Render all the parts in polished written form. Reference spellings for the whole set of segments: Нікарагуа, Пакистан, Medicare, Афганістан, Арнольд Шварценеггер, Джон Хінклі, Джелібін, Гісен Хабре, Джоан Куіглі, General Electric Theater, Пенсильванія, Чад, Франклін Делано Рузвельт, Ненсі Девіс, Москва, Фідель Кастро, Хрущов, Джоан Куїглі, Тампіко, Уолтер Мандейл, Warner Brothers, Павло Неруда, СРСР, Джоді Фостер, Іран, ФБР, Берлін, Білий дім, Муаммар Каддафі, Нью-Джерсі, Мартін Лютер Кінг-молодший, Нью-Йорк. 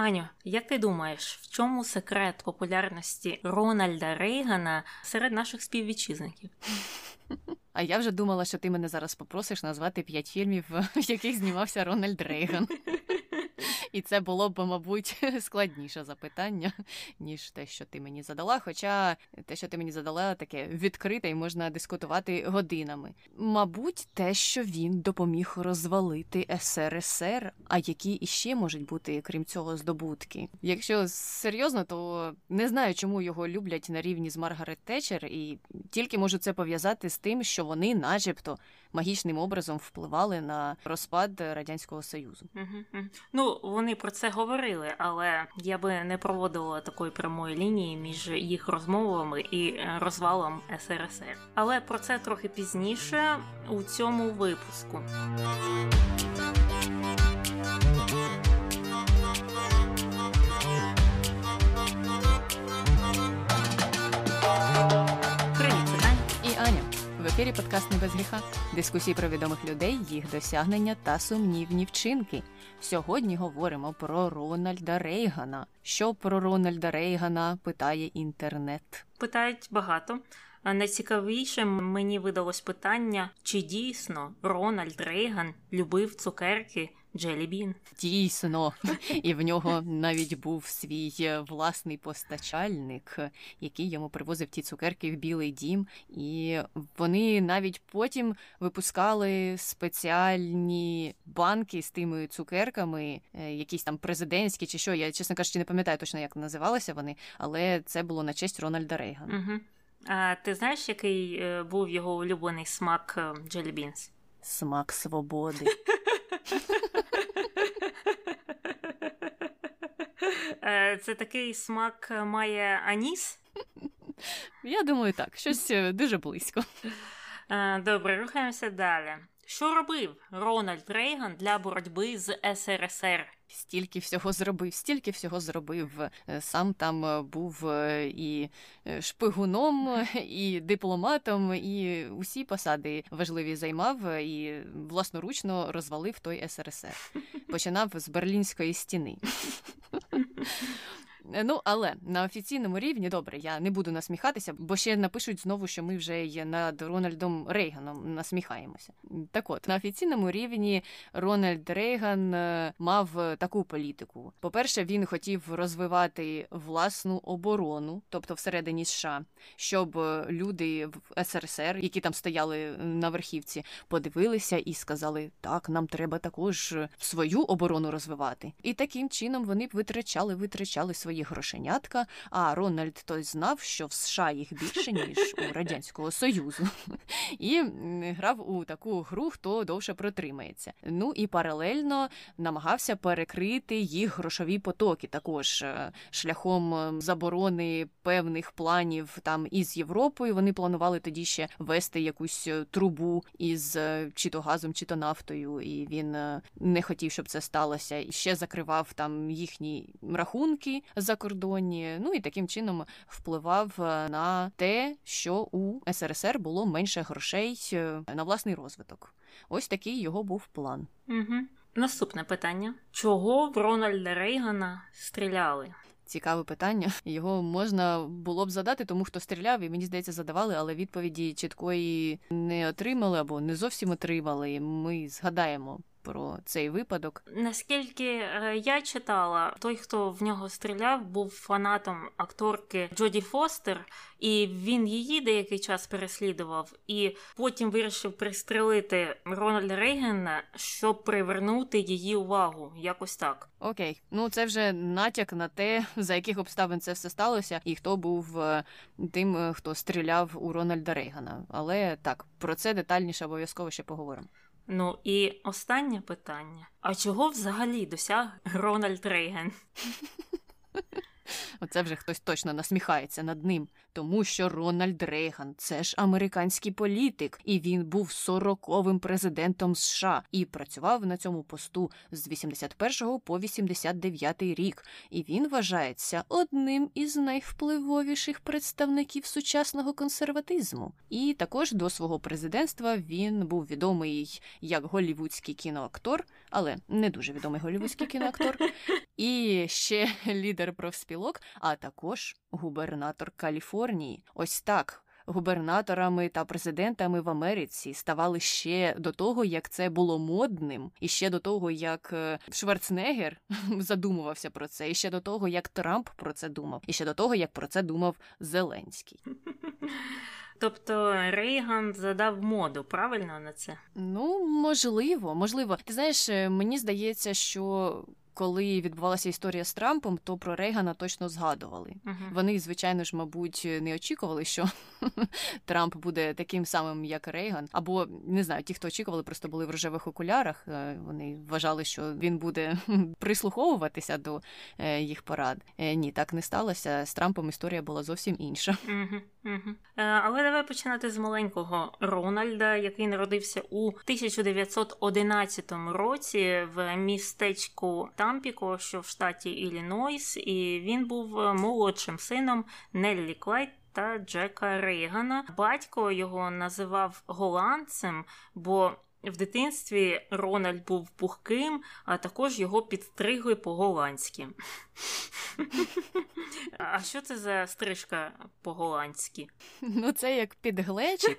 Аню, як ти думаєш, в чому секрет популярності Рональда Рейгана серед наших співвітчизників? А я вже думала, що ти мене зараз попросиш назвати 5 фільмів, в яких знімався Рональд Рейган. І це було б, мабуть, складніше запитання, ніж те, що ти мені задала. Хоча те, що ти мені задала, таке відкрите і можна дискутувати годинами. Мабуть, те, що він допоміг розвалити СРСР, а які іще можуть бути, крім цього, здобутки. Якщо серйозно, то не знаю, чому його люблять на рівні з Маргарет Течер, і тільки можу це пов'язати з тим, що вони начебто магічним образом впливали на розпад Радянського Союзу. Ну, вони про це говорили, але я би не проводила такої прямої лінії між їх розмовами і розвалом СРСР. Але про це трохи пізніше у цьому випуску. В ефірі подкаст «Не без гріха», дискусії про відомих людей, їх досягнення та сумнівні вчинки. Сьогодні говоримо про Рональда Рейгана. Що про Рональда Рейгана питає інтернет? Питають багато. Найцікавіше мені видалось питання, чи дійсно Рональд Рейган любив цукерки Джелібін? Дійсно. І в нього навіть був свій власний постачальник, який йому привозив ті цукерки в Білий дім. І вони навіть потім випускали спеціальні банки з тими цукерками, якісь там президентські чи що. Я, чесно кажучи, не пам'ятаю точно, як називалися вони, але це було на честь Рональда Рейгана. Угу. А ти знаєш, який був його улюблений смак Jelly Beans? Смак свободи. Це такий смак має аніс? Я думаю, так. Щось дуже близько. Добре, рухаємося далі. Що робив Рональд Рейган для боротьби з СРСР? Стільки всього зробив. Сам там був і шпигуном, і дипломатом, і усі посади важливі займав, і власноручно розвалив той СРСР. Починав з Берлінської стіни. Ну, але на офіційному рівні, добре, я не буду насміхатися, бо ще напишуть знову, що ми вже є над Рональдом Рейганом насміхаємося. Так от, на офіційному рівні Рональд Рейган мав таку політику. По-перше, він хотів розвивати власну оборону, тобто всередині США, щоб люди в СРСР, які там стояли на верхівці, подивилися і сказали, так, нам треба також свою оборону розвивати. І таким чином вони б витрачали свої грошенятка, а Рональд той знав, що в США їх більше, ніж у Радянського Союзу. І грав у таку гру, хто довше протримається. Ну і паралельно намагався перекрити їх грошові потоки також шляхом заборони певних планів там із Європою. Вони планували тоді ще вести якусь трубу із чи то газом, чи то нафтою, і він не хотів, щоб це сталося. І ще закривав там їхні рахунки закордонні, ну і таким чином впливав на те, що у СРСР було менше грошей на власний розвиток. Ось такий його був план. Угу. Наступне питання. Чого в Рональда Рейгана стріляли? Цікаве питання. Його можна було б задати тому, хто стріляв, і, мені здається, задавали, але відповіді чіткої не отримали або не зовсім отримали. Ми згадаємо про цей випадок. Наскільки я читала, той, хто в нього стріляв, був фанатом акторки Джоді Фостер, і він її деякий час переслідував, і потім вирішив пристрелити Рональда Рейгана, щоб привернути її увагу, якось так. Окей. Ну, це вже натяк на те, за яких обставин це все сталося, і хто був тим, хто стріляв у Рональда Рейгана. Але так, про це детальніше обов'язково ще поговоримо. Ну і останнє питання. А чого взагалі досяг Рональд Рейган? Оце вже хтось точно насміхається над ним. Тому що Рональд Рейган – це ж американський політик. І він був 40-м президентом США. І працював на цьому посту з 81 по 89 рік. І він вважається одним із найвпливовіших представників сучасного консерватизму. І також до свого президентства він був відомий як голлівудський кіноактор – але не дуже відомий голлівудський кіноактор, і ще лідер профспілок, а також губернатор Каліфорнії. Ось так. Губернаторами та президентами в Америці ставали ще до того, як це було модним, і ще до того, як Шварценеггер задумувався про це, і ще до того, як Трамп про це думав, і ще до того, як про це думав Зеленський. Тобто Рейган задав моду, правильно, на це? Ну, можливо. Ти знаєш, мені здається, що... Коли відбувалася історія з Трампом, то про Рейгана точно згадували. Вони, звичайно ж, мабуть, не очікували, що Трамп буде таким самим, як Рейган. Або, не знаю, ті, хто очікували, просто були в рожевих окулярах. Вони вважали, що він буде прислуховуватися до їх порад. Ні, так не сталося. З Трампом історія була зовсім інша. Але давай починати з маленького Рональда, який народився у 1911 році в містечку Тампіко, що в штаті Іллінойс, і він був молодшим сином Неллі Клайд та Джека Рейгана. Батько його називав голландцем, бо в дитинстві Рональд був пухким, а також його підстригли по-голландськи. А що це за стрижка по-голландськи? Ну, це як підглечик,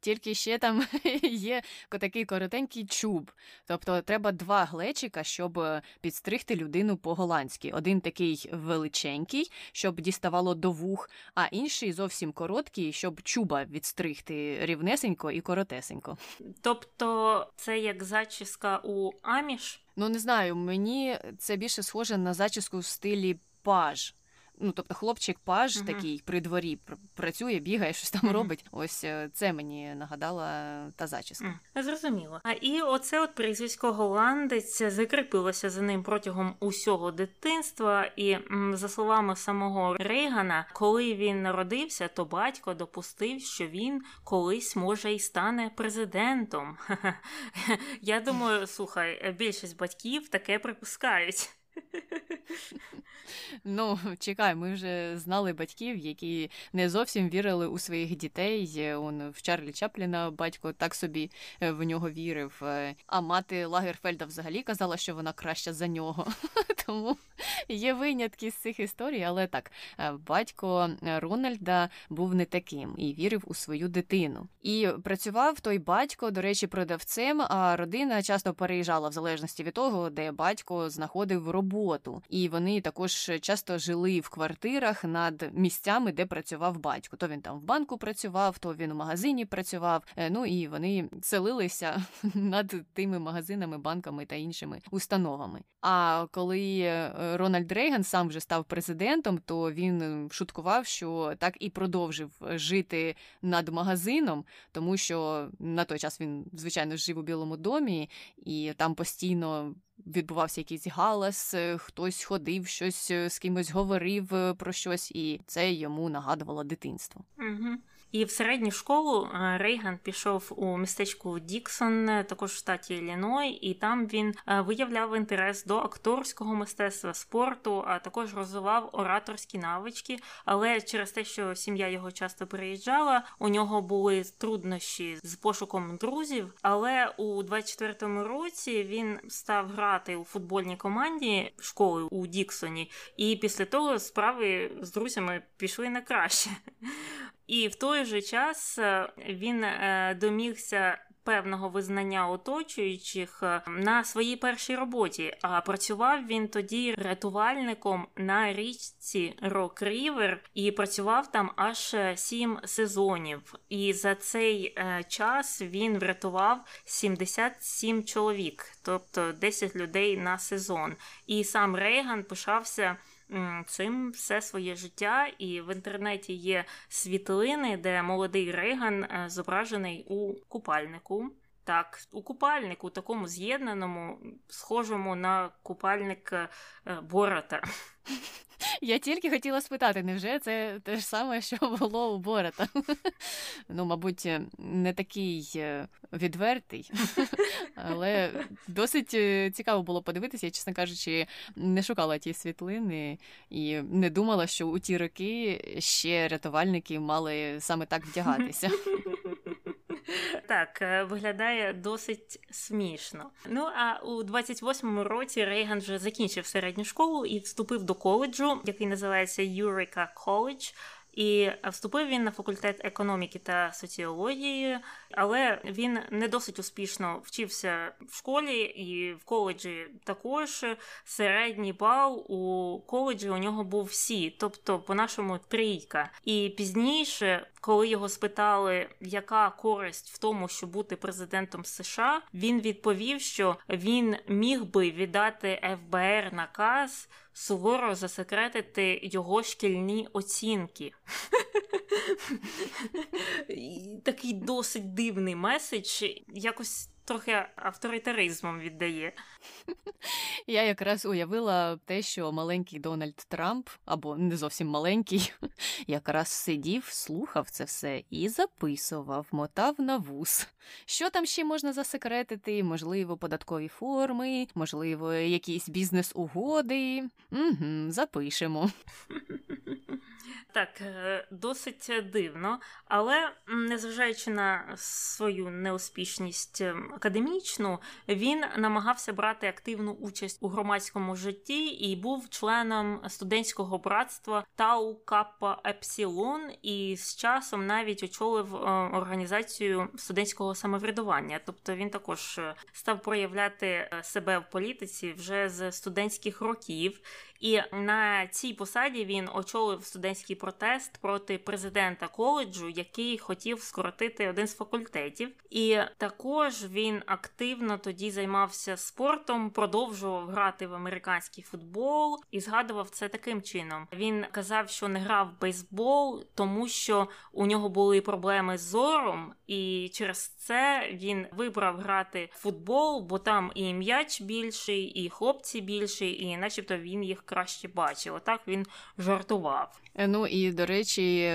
тільки ще там є такий коротенький чуб. Тобто треба два глечика, щоб підстригти людину по-голландськи. Один такий величенький, щоб діставало до вух, а інший зовсім короткий, щоб чуба відстригти рівнесенько і коротесенько. Тобто це як зачіска у аміш? Ну, не знаю, мені це більше схоже на зачіску в стилі паж. Ну, тобто хлопчик-паж такий при дворі працює, бігає, щось там робить. Ось це мені нагадала та зачіска. Зрозуміло. А і оце от прізвисько голландець закріпилося за ним протягом усього дитинства. І, за словами самого Рейгана, коли він народився, то батько допустив, що він колись, може, і стане президентом. Я думаю, слухай, більшість батьків таке припускають. Ну, чекай, ми вже знали батьків, які не зовсім вірили у своїх дітей. Он в Чарлі Чапліна батько так собі в нього вірив. А мати Лагерфельда взагалі казала, що вона краща за нього. Тому є винятки з цих історій, але так, батько Рональда був не таким і вірив у свою дитину. І працював той батько, до речі, продавцем, а родина часто переїжджала в залежності від того, де батько знаходив роботу. І вони також часто жили в квартирах над місцями, де працював батько. То він там в банку працював, то він в магазині працював. Ну і вони селилися над тими магазинами, банками та іншими установами. А коли Рональд Рейган сам вже став президентом, то він шуткував, що так і продовжив жити над магазином, тому що на той час він, звичайно, жив у Білому домі, і там постійно відбувався якийсь галас, хтось ходив, щось з кимось говорив про щось, і це йому нагадувало дитинство. І в середню школу Рейган пішов у містечку Діксон, також в штаті Ілліной, і там він виявляв інтерес до акторського мистецтва, спорту, а також розвивав ораторські навички, але через те, що сім'я його часто переїжджала, у нього були труднощі з пошуком друзів, але у 24-му році він став грати у футбольній команді школи у Діксоні, і після того справи з друзями пішли на краще. І в той же час він домігся певного визнання оточуючих на своїй першій роботі. А працював він тоді рятувальником на річці Rock River і працював там аж 7 сезонів. І за цей час він врятував 77 чоловік, тобто 10 людей на сезон. І сам Рейган пишався цим все своє життя, і в інтернеті є світлини, де молодий Рейган зображений у купальнику. Так, у купальнику, такому з'єднаному, схожому на купальник Бората. Я тільки хотіла спитати, невже це те ж саме, що було у Бората? Ну, мабуть, не такий відвертий, але досить цікаво було подивитися. Я, чесно кажучи, не шукала ті світлини і не думала, що у ті роки ще рятувальники мали саме так вдягатися. Так, виглядає досить смішно. Ну, а у 28-му році Рейган вже закінчив середню школу і вступив до коледжу, який називається Eureka College. І вступив він на факультет економіки та соціології, але він не досить успішно вчився в школі і в коледжі також. Середній бал у коледжі у нього був Сі, тобто по-нашому трійка. І пізніше, коли його спитали, яка користь в тому, щоб бути президентом США, він відповів, що він міг би віддати ФБР наказ суворо засекретити його шкільні оцінки. Такий досить дивний меседж, якось трохи авторитаризмом віддає. Я якраз уявила те, що маленький Дональд Трамп, або не зовсім маленький, якраз сидів, слухав це все і записував, мотав на вуз. Що там ще можна засекретити? Можливо, податкові форми, можливо, якісь бізнес-угоди. Угу, запишемо. Так, досить дивно, але, незважаючи на свою неуспішність академічну, він намагався брати активну участь у громадському житті і був членом студентського братства Тау Каппа Епсілон і з часом навіть очолив організацію студентського самоврядування. Тобто він також став проявляти себе в політиці вже з студентських років. І на цій посаді він очолив студентський протест проти президента коледжу, який хотів скоротити один з факультетів. І також він активно тоді займався спортом, продовжував грати в американський футбол і згадував це таким чином. Він казав, що не грав в бейсбол, тому що у нього були проблеми з зором, і через це він вибрав грати в футбол, бо там і м'яч більший, і хлопці більші, і начебто він їх краще бачив. Отак він жартував. Ну і, до речі,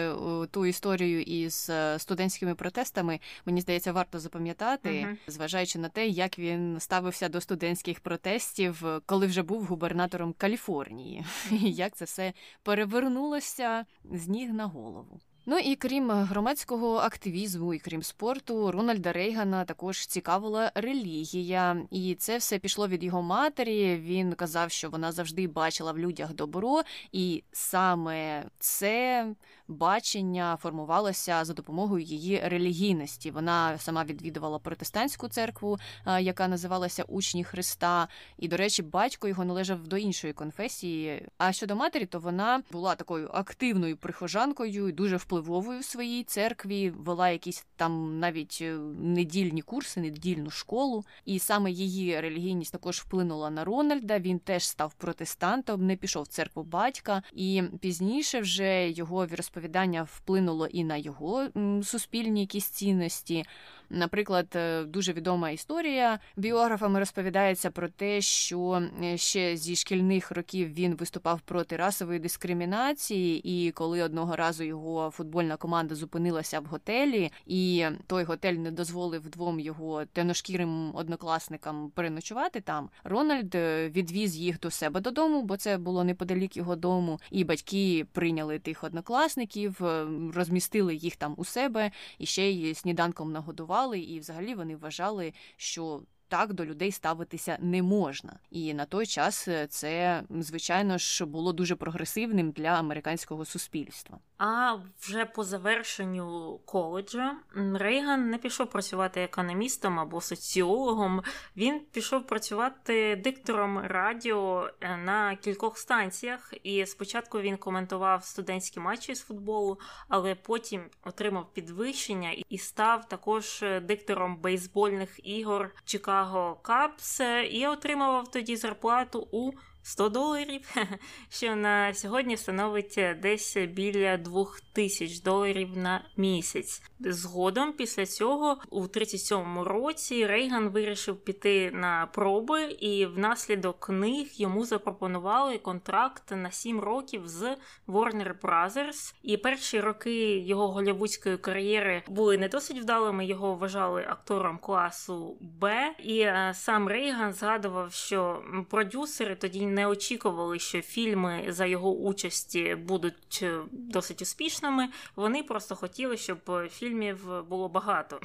ту історію із студентськими протестами, мені здається, варто запам'ятати, зважаючи на те, як він ставився до студентських протестів, коли вже був губернатором Каліфорнії. І як це все перевернулося з ніг на голову. Ну і крім громадського активізму і крім спорту, Рональда Рейгана також цікавила релігія. І це все пішло від його матері. Він казав, що вона завжди бачила в людях добро. І саме це бачення формувалося за допомогою її релігійності. Вона сама відвідувала протестантську церкву, яка називалася «Учні Христа». І, до речі, батько його належав до іншої конфесії. А щодо матері, то вона була такою активною прихожанкою і дуже впливовою в своїй церкві, вела якісь там навіть недільні курси, недільну школу. І саме її релігійність також вплинула на Рональда, він теж став протестантом, не пішов в церкву батька. І пізніше вже його віросповідання вплинуло і на його суспільні якісь цінності. Наприклад, дуже відома історія біографами розповідається про те, що ще зі шкільних років він виступав проти расової дискримінації, і коли одного разу його футбольна команда зупинилася в готелі, і той готель не дозволив двом його темношкірим однокласникам переночувати там, Рональд відвіз їх до себе додому, бо це було неподалік його дому, і батьки прийняли тих однокласників, розмістили їх там у себе, і ще й сніданком нагодували. І взагалі вони вважали, що так до людей ставитися не можна. І на той час це, звичайно ж, було дуже прогресивним для американського суспільства. А вже по завершенню коледжа Рейган не пішов працювати економістом або соціологом. Він пішов працювати диктором радіо на кількох станціях. І спочатку він коментував студентські матчі з футболу, але потім отримав підвищення і став також диктором бейсбольних ігор Чикаго Капс і отримував тоді зарплату у $100, що на сьогодні становить десь біля $2000 на місяць. Згодом після цього у 37-му році Рейган вирішив піти на проби, і внаслідок книг йому запропонували контракт на 7 років з Warner Brothers. І перші роки його голлівудської кар'єри були не досить вдалими, його вважали актором класу Б. І сам Рейган згадував, що продюсери тоді не очікували, що фільми за його участі будуть досить успішними. Вони просто хотіли, щоб фільмів було багато.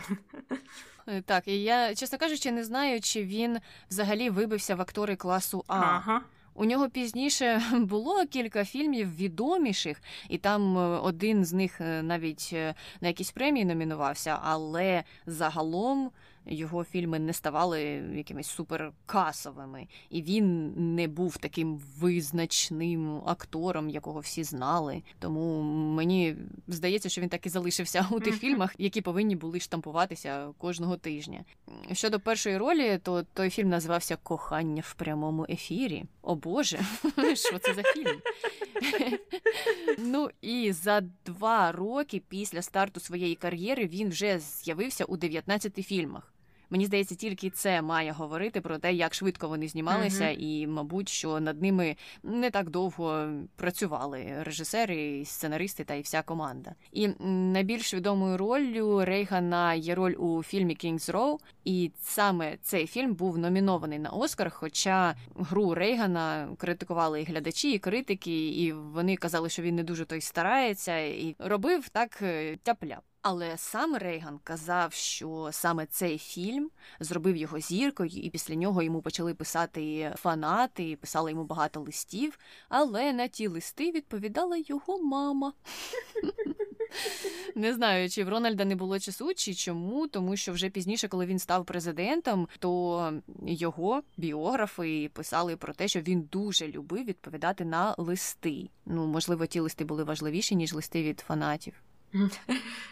Так, і я, чесно кажучи, не знаю, чи він взагалі вибився в актори класу А. Ага. У нього пізніше було кілька фільмів відоміших, і там один з них навіть на якісь премії номінувався, але загалом його фільми не ставали якимись суперкасовими. І він не був таким визначним актором, якого всі знали. Тому мені здається, що він так і залишився у тих фільмах, які повинні були штампуватися кожного тижня. Щодо першої ролі, то той фільм називався «Кохання в прямому ефірі». О боже, що це за фільм? Ну і за 2 роки після старту своєї кар'єри він вже з'явився у 19 фільмах. Мені здається, тільки це має говорити про те, як швидко вони знімалися, і, мабуть, що над ними не так довго працювали режисери, сценаристи та і вся команда. І найбільш відомою роллю Рейгана є роль у фільмі «King's Row», і саме цей фільм був номінований на «Оскар», хоча гру Рейгана критикували і глядачі, і критики, і вони казали, що він не дуже той старається, і робив так тяп-ляп. Але сам Рейган казав, що саме цей фільм зробив його зіркою, і після нього йому почали писати фанати, писали йому багато листів, але на ті листи відповідала його мама. Не знаю, чи в Рональда не було часу, чи чому, тому що вже пізніше, коли він став президентом, то його біографи писали про те, що він дуже любив відповідати на листи. Ну, можливо, ті листи були важливіші, ніж листи від фанатів.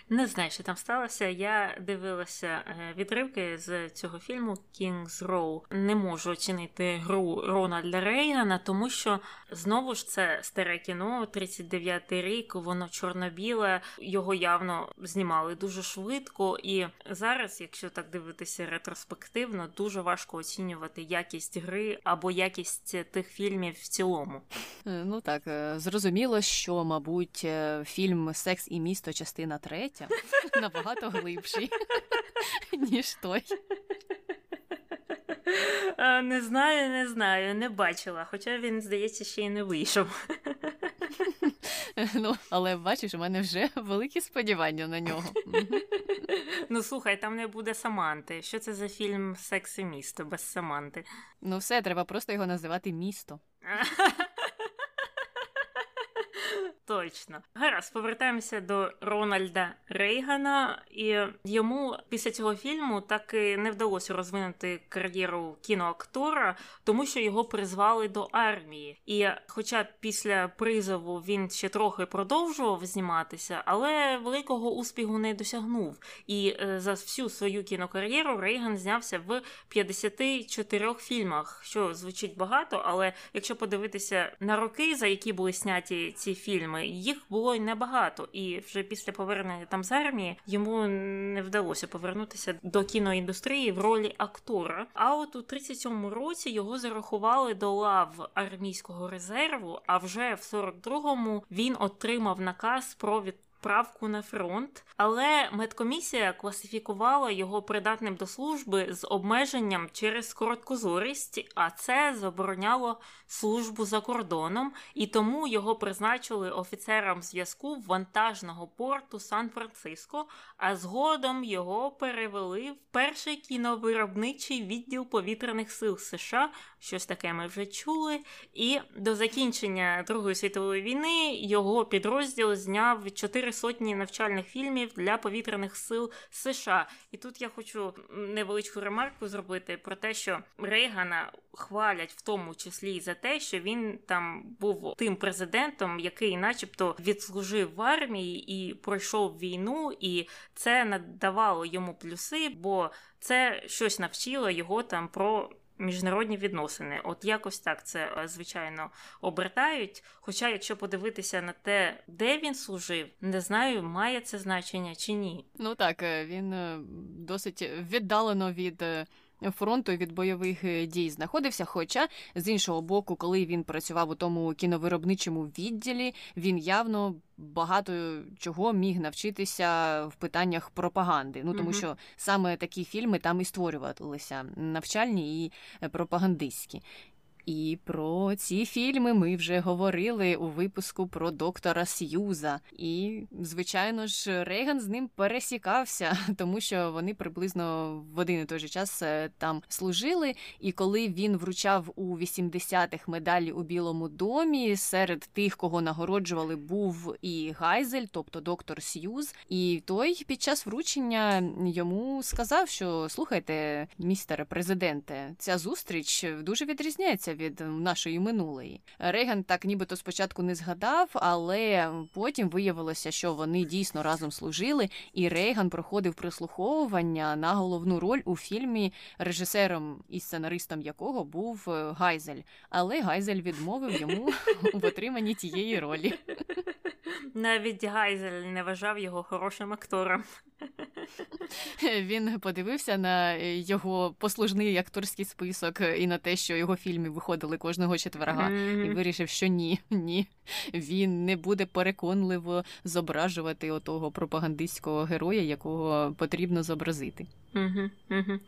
Не знаю, що там сталося. Я дивилася відривки з цього фільму «King's Row». Не можу оцінити гру Рональда Рейгана, тому що, знову ж, це старе кіно, 39-й рік, воно чорно-біле, його явно знімали дуже швидко. І зараз, якщо так дивитися ретроспективно, дуже важко оцінювати якість гри або якість тих фільмів в цілому. Ну так, зрозуміло, що, мабуть, фільм «Секс і місто» частина 3 набагато глибший, ніж той. Не знаю, не бачила, хоча він, здається, ще й не вийшов. Ну, але бачиш, у мене вже великі сподівання на нього. Ну, слухай, там не буде Саманти. Що це за фільм «Секс і місто» без Саманти? Ну все, треба просто його називати «Місто». Точно. Гаразд, повертаємося до Рональда Рейгана, і йому після цього фільму так і не вдалося розвинути кар'єру кіноактора, тому що його призвали до армії. І хоча після призову він ще трохи продовжував зніматися, але великого успіху не досягнув. І за всю свою кінокар'єру Рейган знявся в 54 фільмах, що звучить багато, але якщо подивитися на роки, за які були сняті ці фільми, їх було й небагато, і вже після повернення там з армії йому не вдалося повернутися до кіноіндустрії в ролі актора. А от у 37-му році його зарахували до лав армійського резерву, а вже в 42-му він отримав наказ про відправку на фронт, але медкомісія класифікувала його придатним до служби з обмеженням через короткозорість, а це забороняло службу за кордоном, і тому його призначили офіцером зв'язку вантажного порту Сан-Франциско, а згодом його перевели в перший кіновиробничий відділ повітряних сил США, щось таке ми вже чули, і до закінчення Другої світової війни його підрозділ зняв 4 сотні навчальних фільмів для повітряних сил США. І тут я хочу невеличку ремарку зробити про те, що Рейгана хвалять в тому числі і за те, що він там був тим президентом, який начебто відслужив в армії і пройшов війну, і це надавало йому плюси, бо це щось навчило його там про міжнародні відносини. От якось так це, звичайно, обертають. Хоча, якщо подивитися на те, де він служив, не знаю, має це значення чи ні. Ну так, він досить віддалено від фронту, від бойових дій знаходився, хоча, з іншого боку, коли він працював у тому кіновиробничому відділі, він явно багато чого міг навчитися в питаннях пропаганди. Ну, тому що саме такі фільми там і створювалися, навчальні і пропагандистські. І про ці фільми ми вже говорили у випуску про доктора Сьюза. І, звичайно ж, Рейган з ним пересікався, тому що вони приблизно в один і той же час там служили. І коли він вручав у 80-х медалі у Білому домі, серед тих, кого нагороджували, був і Гайзель, тобто доктор Сьюз. І той під час вручення йому сказав, що, слухайте, містере президенте, ця зустріч дуже відрізняється від нашої минулої. Рейган так нібито спочатку не згадав, але потім виявилося, що вони дійсно разом служили, і Рейган проходив прослуховування на головну роль у фільмі, режисером і сценаристом якого був Гайзель. Але Гайзель відмовив йому в отриманні тієї ролі. Навіть Гайзель не вважав його хорошим актором. Він подивився на його послужний акторський список і на те, що його фільми виходили кожного четверга, і вирішив, що ні, він не буде переконливо зображувати отого пропагандистського героя, якого потрібно зобразити.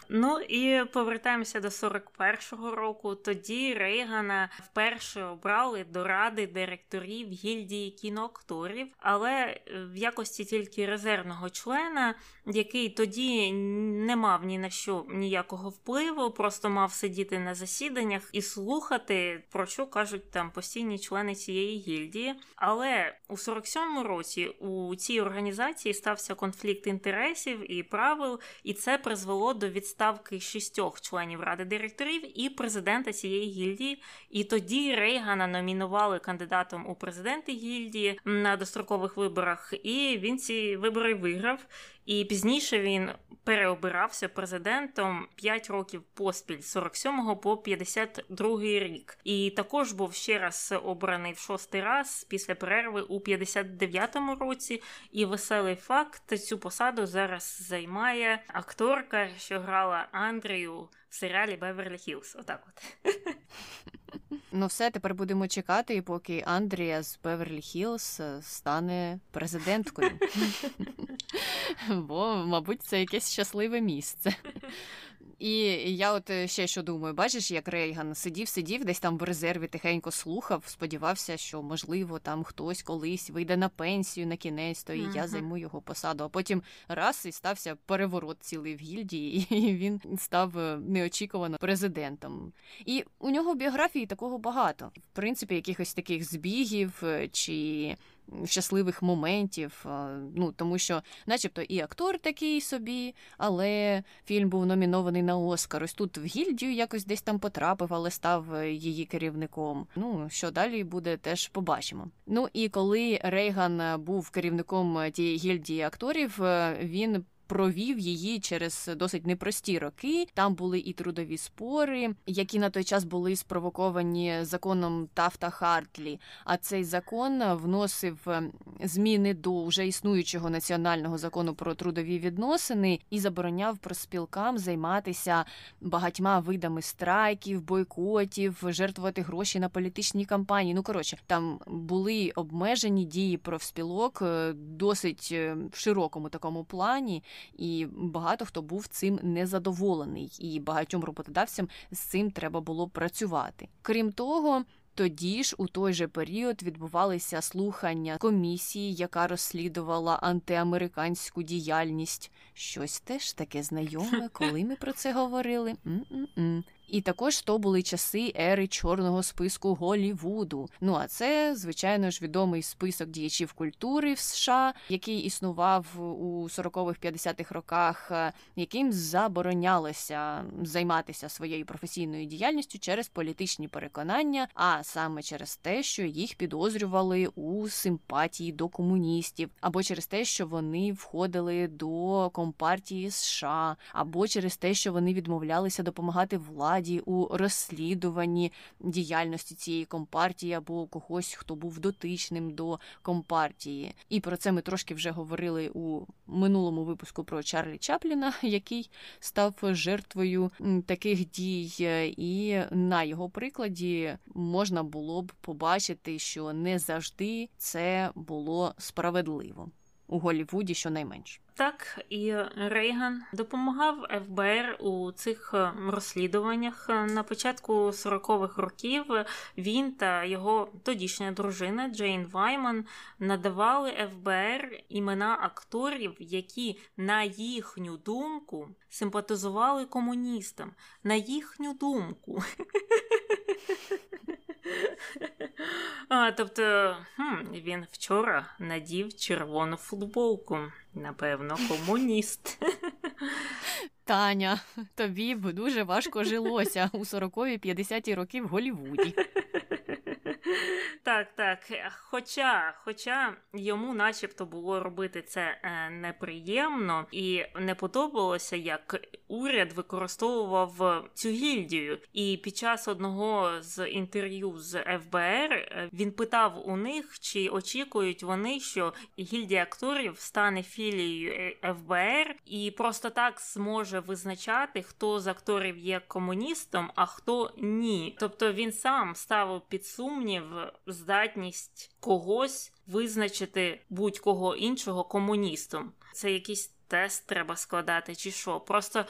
Ну і повертаємося до 41-го року. Тоді Рейгана вперше обрали до Ради директорів гільдії кіноакторів, але в якості тільки резервного члена, який тоді не мав ні на що ніякого впливу, просто мав сидіти на засіданнях і слухати, про що кажуть там постійні члени цієї гільдії. Але у 47-му році у цій організації стався конфлікт інтересів і правил, і це призвело до відставки 6 членів Ради директорів і президента цієї гільдії. І тоді Рейгана номінували кандидатом у президенти гільдії на дострокових виборах, і він ці вибори виграв. І пізніше він переобирався президентом 5 років поспіль, з 47-го по 52-й рік. І також був ще раз обраний в 6-й раз після перерви у 59-му році. І веселий факт, цю посаду зараз займає акторка, що грала Андрію в серіалі «Беверлі-Хілз». Отак от. Ну все, тепер будемо чекати, поки Андрія з «Беверлі-Хілз» стане президенткою. Бо, мабуть, це якесь щасливе місце. І я от ще що думаю, бачиш, як Рейган сидів десь там в резерві, тихенько слухав, сподівався, що, можливо, там хтось колись вийде на пенсію на кінець, то і я займу його посаду. А потім раз і стався переворот цілий в гільдії, і він став неочікувано президентом. І у нього в біографії такого багато. В принципі, якихось таких збігів чи щасливих моментів, ну, тому що начебто і актор такий собі, але фільм був номінований на Оскар. Ось тут в гільдію якось десь там потрапив, але став її керівником. Ну, що далі буде, теж побачимо. Ну, і коли Рейган був керівником тієї гільдії акторів, він провів її через досить непрості роки. Там були і трудові спори, які на той час були спровоковані законом Тафта-Хартлі. А цей закон вносив зміни до вже існуючого національного закону про трудові відносини і забороняв профспілкам займатися багатьма видами страйків, бойкотів, жертвувати гроші на політичні кампанії. Ну, коротше, там були обмежені дії профспілок досить в широкому такому плані, і багато хто був цим незадоволений, і багатьом роботодавцям з цим треба було працювати. Крім того, тоді ж у той же період відбувалися слухання комісії, яка розслідувала антиамериканську діяльність. Щось теж таке знайоме, коли ми про це говорили. І також то були часи ери чорного списку Голлівуду. Ну, а це, звичайно ж, відомий список діячів культури в США, який існував у 40-50-х роках, яким заборонялося займатися своєю професійною діяльністю через політичні переконання, а саме через те, що їх підозрювали у симпатії до комуністів, або через те, що вони входили до Компартії США, або через те, що вони відмовлялися допомагати владі, у розслідуванні діяльності цієї компартії або когось, хто був дотичним до компартії. І про це ми трошки вже говорили у минулому випуску про Чарлі Чапліна, який став жертвою таких дій. І на його прикладі можна було б побачити, що не завжди це було справедливо. у Голлівуді щонайменше. Так, і Рейган допомагав ФБР у цих розслідуваннях. На початку 40-х років він та його тодішня дружина Джейн Вайман надавали ФБР імена акторів, які, на їхню думку, симпатизували комуністам. На їхню думку. Тобто, він вчора надів червону футболку. Напевно, комуніст. Таня, тобі б дуже важко жилося у 40-50-ті роки в Голлівуді. Так. Хоча йому начебто було робити це неприємно і не подобалося, як уряд використовував цю гільдію. І під час одного з інтерв'ю з ФБР він питав у них, чи очікують вони, що гільдія акторів стане філією ФБР і просто так зможе визначати, хто з акторів є комуністом, а хто ні. Тобто він сам ставив під сумнів здатність когось визначити будь-кого іншого комуністом. Це якийсь тест треба складати чи що. Просто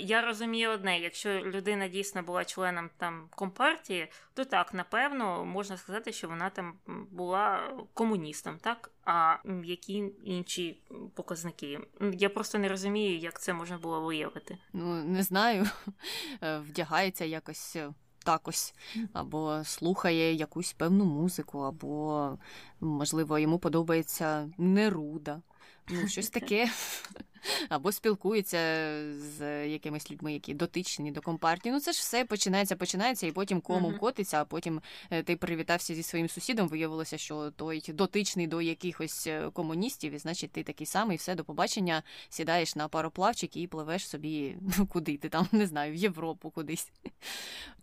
я розумію одне, якщо людина дійсно була членом там компартії, то так, напевно, можна сказати, що вона там була комуністом, так? А які інші показники? Я просто не розумію, як це можна було виявити. Ну, не знаю. Вдягається якось... так ось, або слухає якусь певну музику, або, можливо, йому подобається Неруда, ну, щось таке, або спілкується з якимись людьми, які дотичні до компартії. Ну, це ж все починається, і потім комом котиться, а потім ти привітався зі своїм сусідом, виявилося, що той дотичний до якихось комуністів, і, значить, ти такий самий, все, до побачення, сідаєш на пароплавчик і пливеш собі куди ти там, не знаю, в Європу кудись.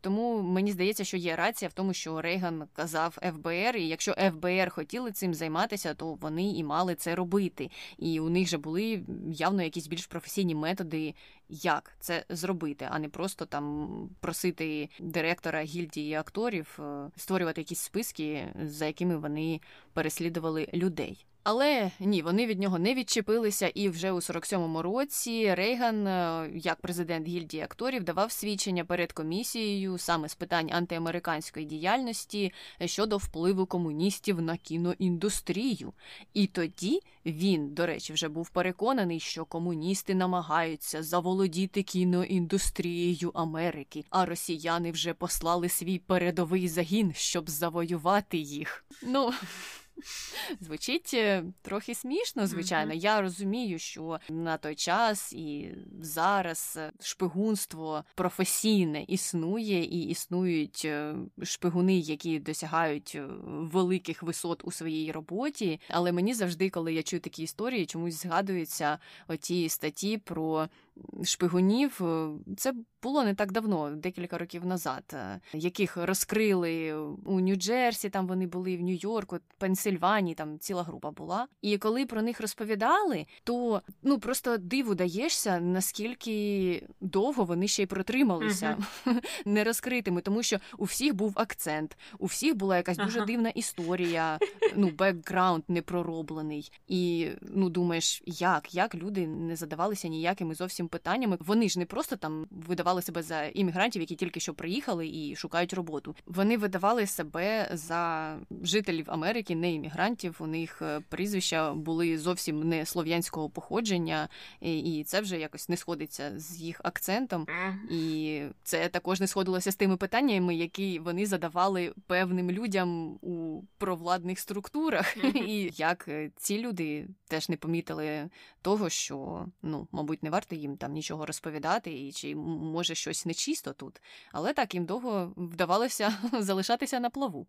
Тому мені здається, що є рація в тому, що Рейган казав ФБР, і якщо ФБР хотіли цим займатися, то вони і мали це робити. І у них же були явно якісь більш професійні методи, як це зробити, а не просто там просити директора гільдії акторів створювати якісь списки, за якими вони переслідували людей. Але ні, вони від нього не відчепилися, і вже у 47-му році Рейган, як президент гільдії акторів, давав свідчення перед комісією саме з питань антиамериканської діяльності щодо впливу комуністів на кіноіндустрію. І тоді він, до речі, вже був переконаний, що комуністи намагаються заволодіти кіноіндустрією Америки, а росіяни вже послали свій передовий загін, щоб завоювати їх. Ну... звучить трохи смішно, звичайно. Я розумію, що на той час і зараз шпигунство професійне існує, і існують шпигуни, які досягають великих висот у своїй роботі. Але мені завжди, коли я чую такі історії, чомусь згадуються оті статті про шпигунів. Це було не так давно, декілька років назад, яких розкрили у Нью-Джерсі, там вони були, в Нью-Йорку, Пенсильванії, там ціла група була. І коли про них розповідали, то ну просто диву даєшся, наскільки довго вони ще й протрималися нерозкритими, тому що у всіх був акцент, у всіх була якась дуже дивна історія, ну, бекграунд непророблений. І, ну, думаєш, як люди не задавалися ніякими зовсім питаннями. Вони ж не просто там видавали себе за іммігрантів, які тільки що приїхали і шукають роботу. Вони видавали себе за жителів Америки, не іммігрантів. У них прізвища були зовсім не слов'янського походження, і це вже якось не сходиться з їх акцентом. І це також не сходилося з тими питаннями, які вони задавали певним людям у провладних структурах. І як ці люди теж не помітили того, що, ну, мабуть, не варто їм там нічого розповідати, і чи може щось нечисто тут. Але так, їм довго вдавалося залишатися на плаву.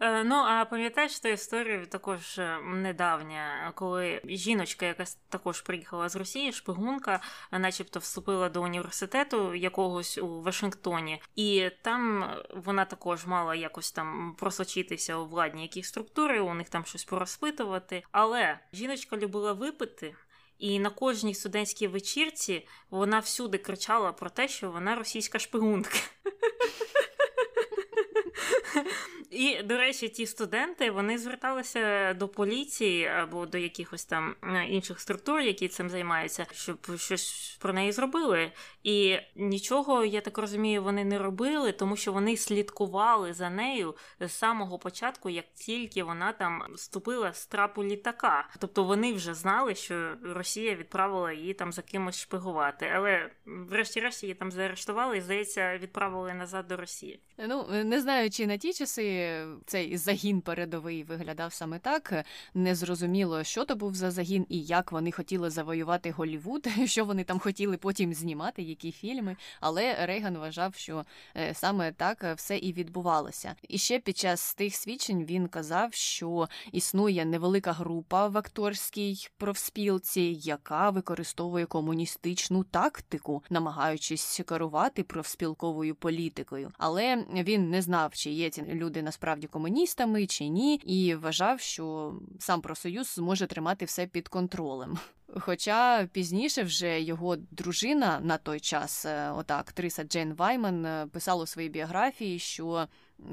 Ну, а пам'ятаєш ту історію також недавня, коли жіночка, яка також приїхала з Росії, шпигунка, начебто вступила до університету якогось у Вашингтоні, і там вона також мала якось там просочитися у владні якісь структури, у них там щось порозпитувати. Але жіночка любила випити, і на кожній студентській вечірці вона всюди кричала про те, що вона російська шпигунка. І, до речі, ті студенти, вони зверталися до поліції або до якихось там інших структур, які цим займаються, щоб щось про неї зробили. І нічого, я так розумію, вони не робили, тому що вони слідкували за нею з самого початку, як тільки вона там вступила з трапу літака. Тобто вони вже знали, що Росія відправила її там за кимось шпигувати. Але врешті-решт її там заарештували і, здається, відправили назад до Росії. Ну, не знаю, чи на ті часи цей загін передовий виглядав саме так. Незрозуміло, що то був за загін і як вони хотіли завоювати Голлівуд, що вони там хотіли потім знімати, які фільми. Але Рейган вважав, що саме так все і відбувалося. І ще під час тих свідчень він казав, що існує невелика група в акторській профспілці, яка використовує комуністичну тактику, намагаючись керувати профспілковою політикою. Але він не знав, чи є ці люди насправді комуністами, чи ні, і вважав, що сам профсоюз зможе тримати все під контролем. Хоча пізніше вже його дружина на той час, ота актриса Джейн Вайман, писала у своїй біографії, що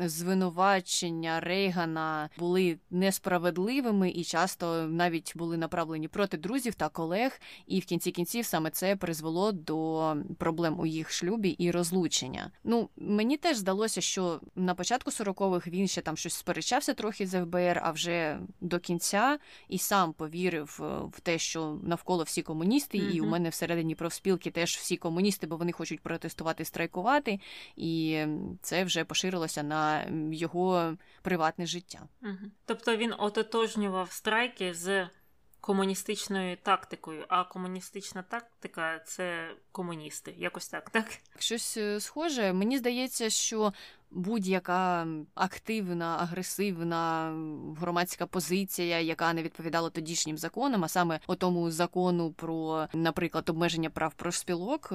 звинувачення Рейгана були несправедливими і часто навіть були направлені проти друзів та колег, і в кінці кінців саме це призвело до проблем у їх шлюбі і розлучення. Ну, мені теж здалося, що на початку 40-х він ще там щось сперечався трохи з ФБР, а вже до кінця і сам повірив в те, що навколо всі комуністи, і у мене всередині профспілки теж всі комуністи, бо вони хочуть протестувати, страйкувати, і це вже поширилося на його приватне життя. Тобто він ототожнював страйки з комуністичною тактикою, а комуністична тактика – це комуністи. Якось так, так? Щось схоже. Мені здається, що будь-яка активна, агресивна громадська позиція, яка не відповідала тодішнім законам, а саме отому закону про, наприклад, обмеження прав профспілок,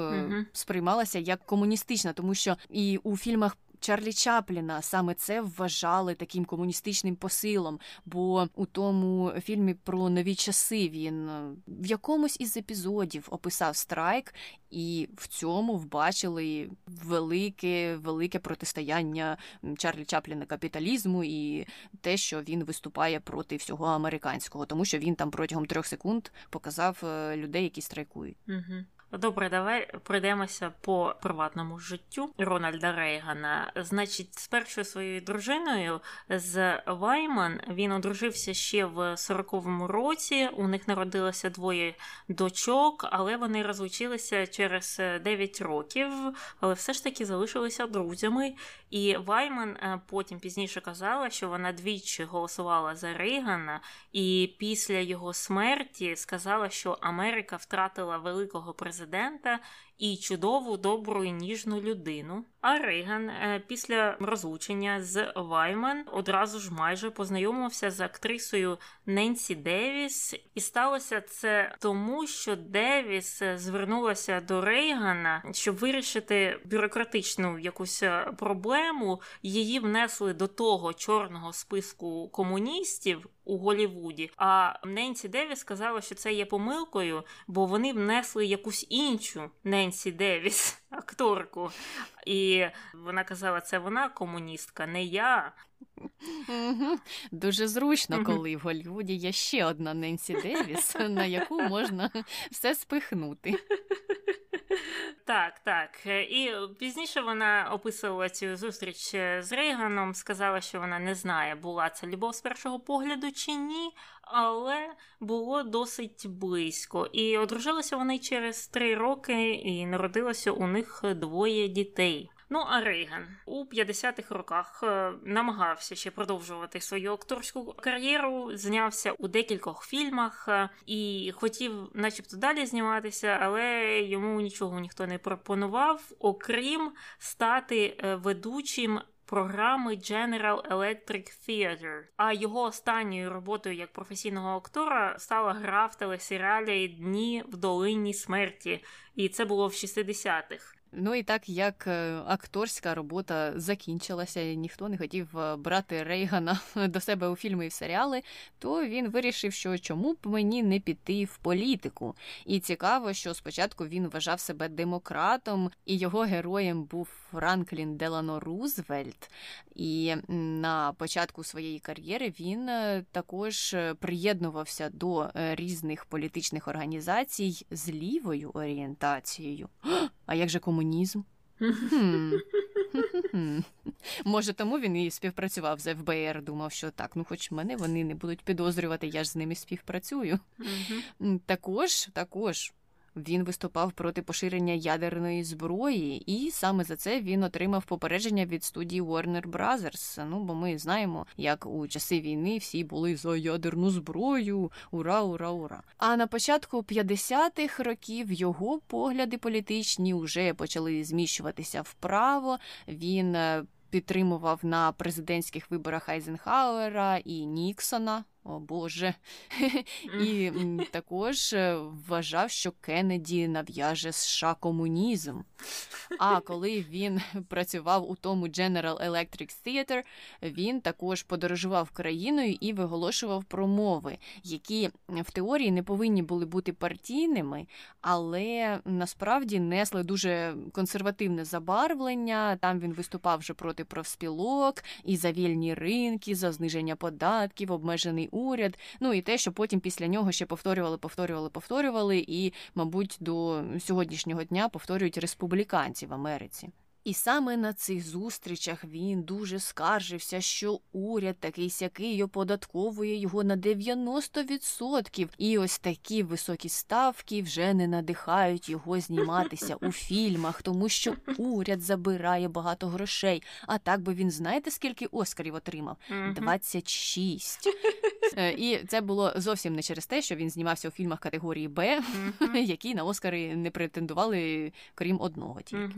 сприймалася як комуністична, тому що і у фільмах Чарлі Чапліна саме це вважали таким комуністичним посилом, бо у тому фільмі про нові часи він в якомусь із епізодів описав страйк, і в цьому вбачили велике протистояння Чарлі Чапліна капіталізму і те, що він виступає проти всього американського, тому що він там протягом 3 секунд показав людей, які страйкують. Добре, давай пройдемося по приватному життю Рональда Рейгана. Значить, з першою своєю дружиною, з Вайман, він одружився ще в 40-му році, у них народилося 2 дочок, але вони розлучилися через 9 років, але все ж таки залишилися друзями. І Вайман потім пізніше казала, що вона 2-двічі голосувала за Рейгана, і після його смерті сказала, що Америка втратила великого президента і чудову, добру і ніжну людину. А Рейган після розлучення з Вайман одразу ж майже познайомився з актрисою Ненсі Девіс. І сталося це тому, що Девіс звернулася до Рейгана, щоб вирішити бюрократичну якусь проблему. Її внесли до того чорного списку комуністів у Голлівуді. А Ненсі Девіс сказала, що це є помилкою, бо вони внесли якусь іншу Ненсі Девіс, акторку. І вона казала, це вона комуністка, не я. Дуже зручно, коли в Голлівуді є ще одна Ненсі Девіс, на яку можна все спихнути. Так. І пізніше вона описувала цю зустріч з Рейганом, сказала, що вона не знає, була це любов з першого погляду чи ні, але було досить близько. І одружилися вони через 3 роки, і народилося у них 2 дітей. Ну, а Рейган у 50-х роках намагався ще продовжувати свою акторську кар'єру, знявся у декількох фільмах і хотів начебто далі зніматися, але йому нічого ніхто не пропонував, окрім стати ведучим програми General Electric Theater. А його останньою роботою як професійного актора стала гра в телесеріалі «Дні в долині смерті». І це було в 60-х. Ну і так як акторська робота закінчилася, ніхто не хотів брати Рейгана до себе у фільми і в серіали, то він вирішив, що чому б мені не піти в політику. І цікаво, що спочатку він вважав себе демократом, і його героєм був Франклін Делано Рузвельт. І на початку своєї кар'єри він також приєднувався до різних політичних організацій з лівою орієнтацією. А як же комунізм? Може, тому він і співпрацював з ФБР, думав, що так, ну хоч мене вони не будуть підозрювати, я ж з ними співпрацюю. Також він виступав проти поширення ядерної зброї, і саме за це він отримав попередження від студії Warner Brothers. Ну, бо ми знаємо, як у часи війни всі були за ядерну зброю. Ура, ура, ура. А на початку 50-х років його погляди політичні вже почали зміщуватися вправо. Він підтримував на президентських виборах Айзенхауера і Ніксона. О, Боже. І також вважав, що Кеннеді нав'яже США комунізм. А коли він працював у тому General Electric Theater, він також подорожував країною і виголошував промови, які в теорії не повинні були бути партійними, але насправді несли дуже консервативне забарвлення. Там він виступав вже проти профспілок, і за вільні ринки, за зниження податків, обмежений уряд, ну і те, що потім після нього ще повторювали, і, мабуть, до сьогоднішнього дня повторюють республіканці в Америці. І саме на цих зустрічах він дуже скаржився, що уряд такий-сякий оподатковує його на 90%. І ось такі високі ставки вже не надихають його зніматися у фільмах, тому що уряд забирає багато грошей. А так би він, знаєте, скільки Оскарів отримав? 26. І це було зовсім не через те, що він знімався у фільмах категорії Б, які на Оскари не претендували, крім одного тільки.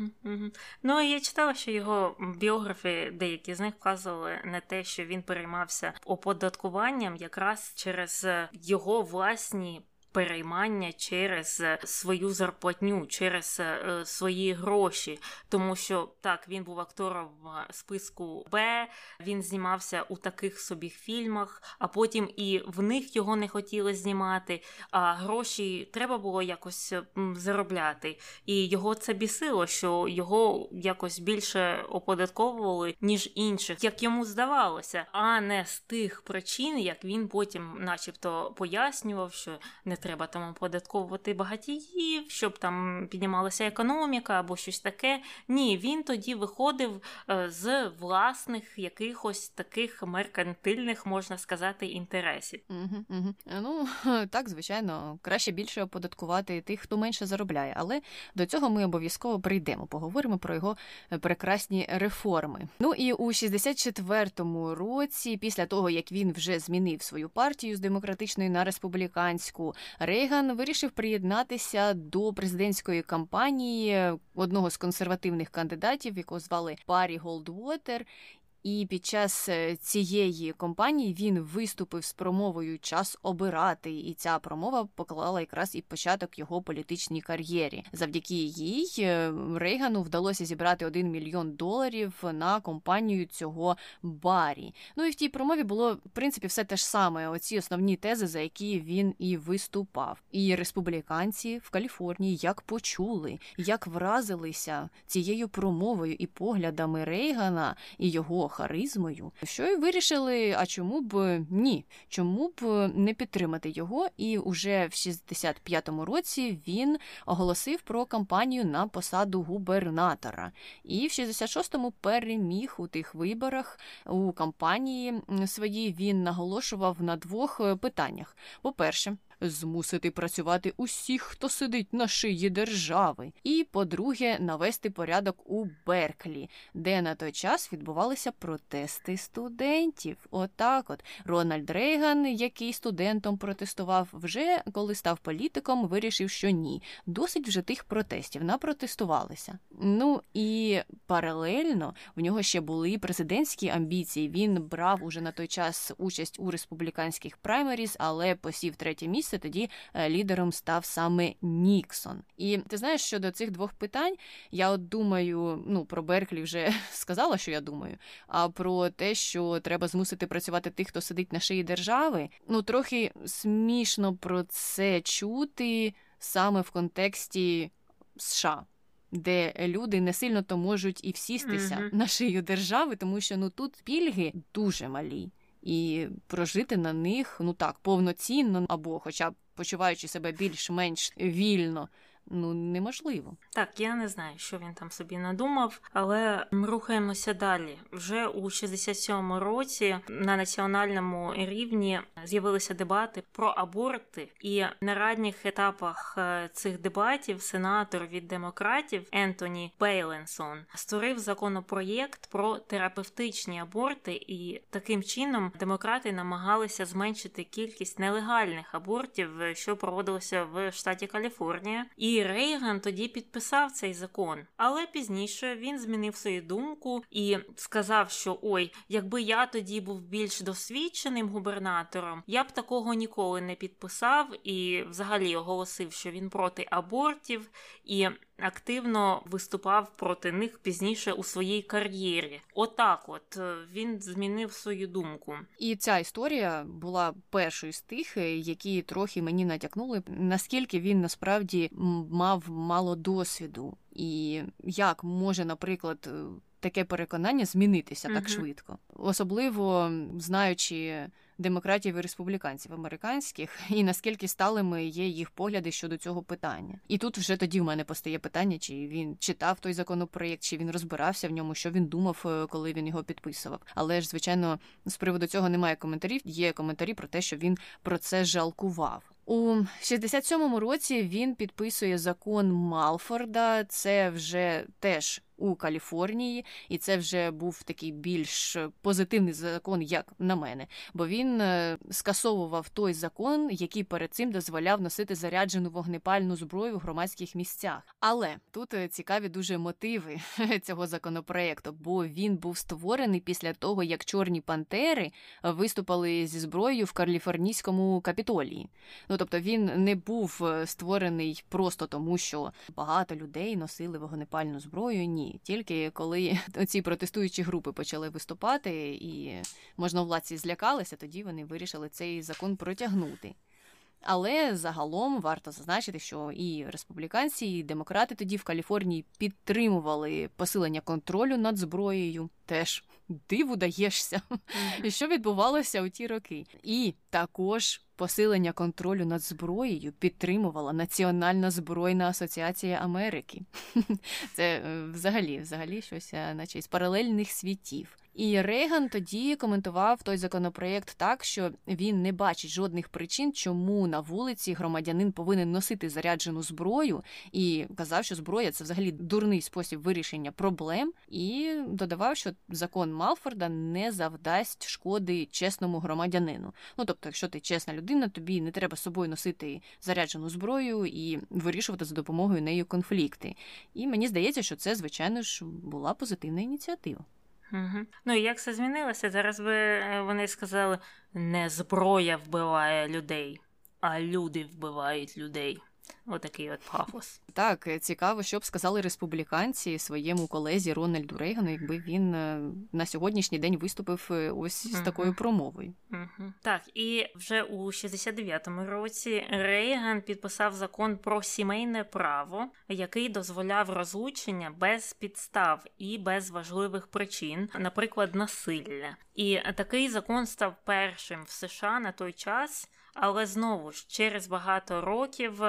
Ну, я читала, що його біографи, деякі з них, вказували на те, що він переймався оподаткуванням якраз через його власні переймання, через свою зарплатню, через свої гроші. Тому що, так, він був актором списку Б, він знімався у таких собі фільмах, а потім і в них його не хотіли знімати, а гроші треба було якось заробляти. І його це бісило, що його якось більше оподатковували, ніж інших, як йому здавалося, а не з тих причин, як він потім начебто пояснював, що не треба там оподатковувати багатіїв, щоб там піднімалася економіка або щось таке. Ні, він тоді виходив з власних якихось таких меркантильних, можна сказати, інтересів. Ну, так, звичайно, краще більше оподаткувати тих, хто менше заробляє. Але до цього ми обов'язково прийдемо, поговоримо про його прекрасні реформи. Ну і у 64-му році, після того, як він вже змінив свою партію з демократичної на республіканську, Рейган вирішив приєднатися до президентської кампанії одного з консервативних кандидатів, якого звали Парі Голдвотер. І під час цієї кампанії він виступив з промовою «Час обирати», і ця промова поклала якраз і початок його політичній кар'єрі. Завдяки їй Рейгану вдалося зібрати $1 мільйон на компанію цього Барі. Ну і в тій промові було, в принципі, все те ж саме, оці основні тези, за які він і виступав. І республіканці в Каліфорнії як почули, як вразилися цією промовою і поглядами Рейгана, і його харизмою, що й вирішили, а чому б ні, чому б не підтримати його, і уже в 65-му році він оголосив про кампанію на посаду губернатора. І в 66-му переміг у тих виборах у кампанії своїй. Він наголошував на двох питаннях. По-перше, змусити працювати усіх, хто сидить на шиї держави. І, по-друге, навести порядок у Берклі, де на той час відбувалися протести студентів. Отак от. Рональд Рейган, який студентом протестував, вже коли став політиком, вирішив, що ні. Досить вже тих протестів, напротестувалися. Ну і паралельно в нього ще були президентські амбіції. Він брав уже на той час участь у республіканських праймеріз, але посів третє місце місце, тоді лідером став саме Ніксон. І ти знаєш, щодо цих двох питань, я от думаю, про Берклі вже сказала, що я думаю, а про те, що треба змусити працювати тих, хто сидить на шиї держави, трохи смішно про це чути саме в контексті США, де люди не сильно-то можуть і всістися на шию держави, тому що, тут пільги дуже малі. І прожити на них, повноцінно, або хоча б почуваючи себе більш-менш вільно, неможливо. Так, я не знаю, що він там собі надумав, але ми рухаємося далі. Вже у 67-му році на національному рівні з'явилися дебати про аборти, і на ранніх етапах цих дебатів сенатор від демократів Ентоні Бейленсон створив законопроєкт про терапевтичні аборти, і таким чином демократи намагалися зменшити кількість нелегальних абортів, що проводилося в штаті Каліфорнія. І Рейган тоді підписав цей закон. Але пізніше він змінив свою думку і сказав, що якби я тоді був більш досвідченим губернатором, я б такого ніколи не підписав і взагалі оголосив, що він проти абортів і активно виступав проти них пізніше у своїй кар'єрі. Отак він змінив свою думку. І ця історія була першою з тих, які трохи мені натякнули, наскільки він насправді мав мало досвіду. І як може, наприклад, таке переконання змінитися так швидко. Особливо знаючи демократів і республіканців американських, і наскільки сталими є їх погляди щодо цього питання. І тут вже тоді в мене постає питання, чи він читав той законопроєкт, чи він розбирався в ньому, що він думав, коли він його підписував. Але ж, звичайно, з приводу цього немає коментарів. Є коментарі про те, що він про це жалкував. У 67-му році він підписує закон Малфорда, це вже теж у Каліфорнії, і це вже був такий більш позитивний закон, як на мене, бо він скасовував той закон, який перед цим дозволяв носити заряджену вогнепальну зброю в громадських місцях. Але тут цікаві дуже мотиви цього законопроекту, бо він був створений після того, як Чорні пантери виступали зі зброєю в каліфорнійському Капітолії. Тобто він не був створений просто тому, що багато людей носили вогнепальну зброю, ні. Тільки коли ці протестуючі групи почали виступати і можновладці злякалися, тоді вони вирішили цей закон протягнути. Але загалом варто зазначити, що і республіканці, і демократи тоді в Каліфорнії підтримували посилення контролю над зброєю. Теж диву даєшся, що відбувалося у ті роки. І також посилення контролю над зброєю підтримувала Національна збройна асоціація Америки. Це взагалі щось, наче із паралельних світів. І Рейган тоді коментував той законопроєкт так, що він не бачить жодних причин, чому на вулиці громадянин повинен носити заряджену зброю, і казав, що зброя – це взагалі дурний спосіб вирішення проблем, і додавав, що закон Малфорда не завдасть шкоди чесному громадянину. Тобто, якщо ти чесна людина, тобі не треба з собою носити заряджену зброю і вирішувати за допомогою неї конфлікти. І мені здається, що це, звичайно ж, була позитивна ініціатива. Угу. І як це змінилося? Зараз би вони сказали, не зброя вбиває людей, а люди вбивають людей. Отакий пафос. Так, цікаво, що б сказали республіканці своєму колезі Рональду Рейгану, якби він на сьогоднішній день виступив ось з такою промовою. Так, і вже у 69-му році Рейган підписав закон про сімейне право, який дозволяв розлучення без підстав і без важливих причин, наприклад, насилля. І такий закон став першим в США на той час. Але знову ж, через багато років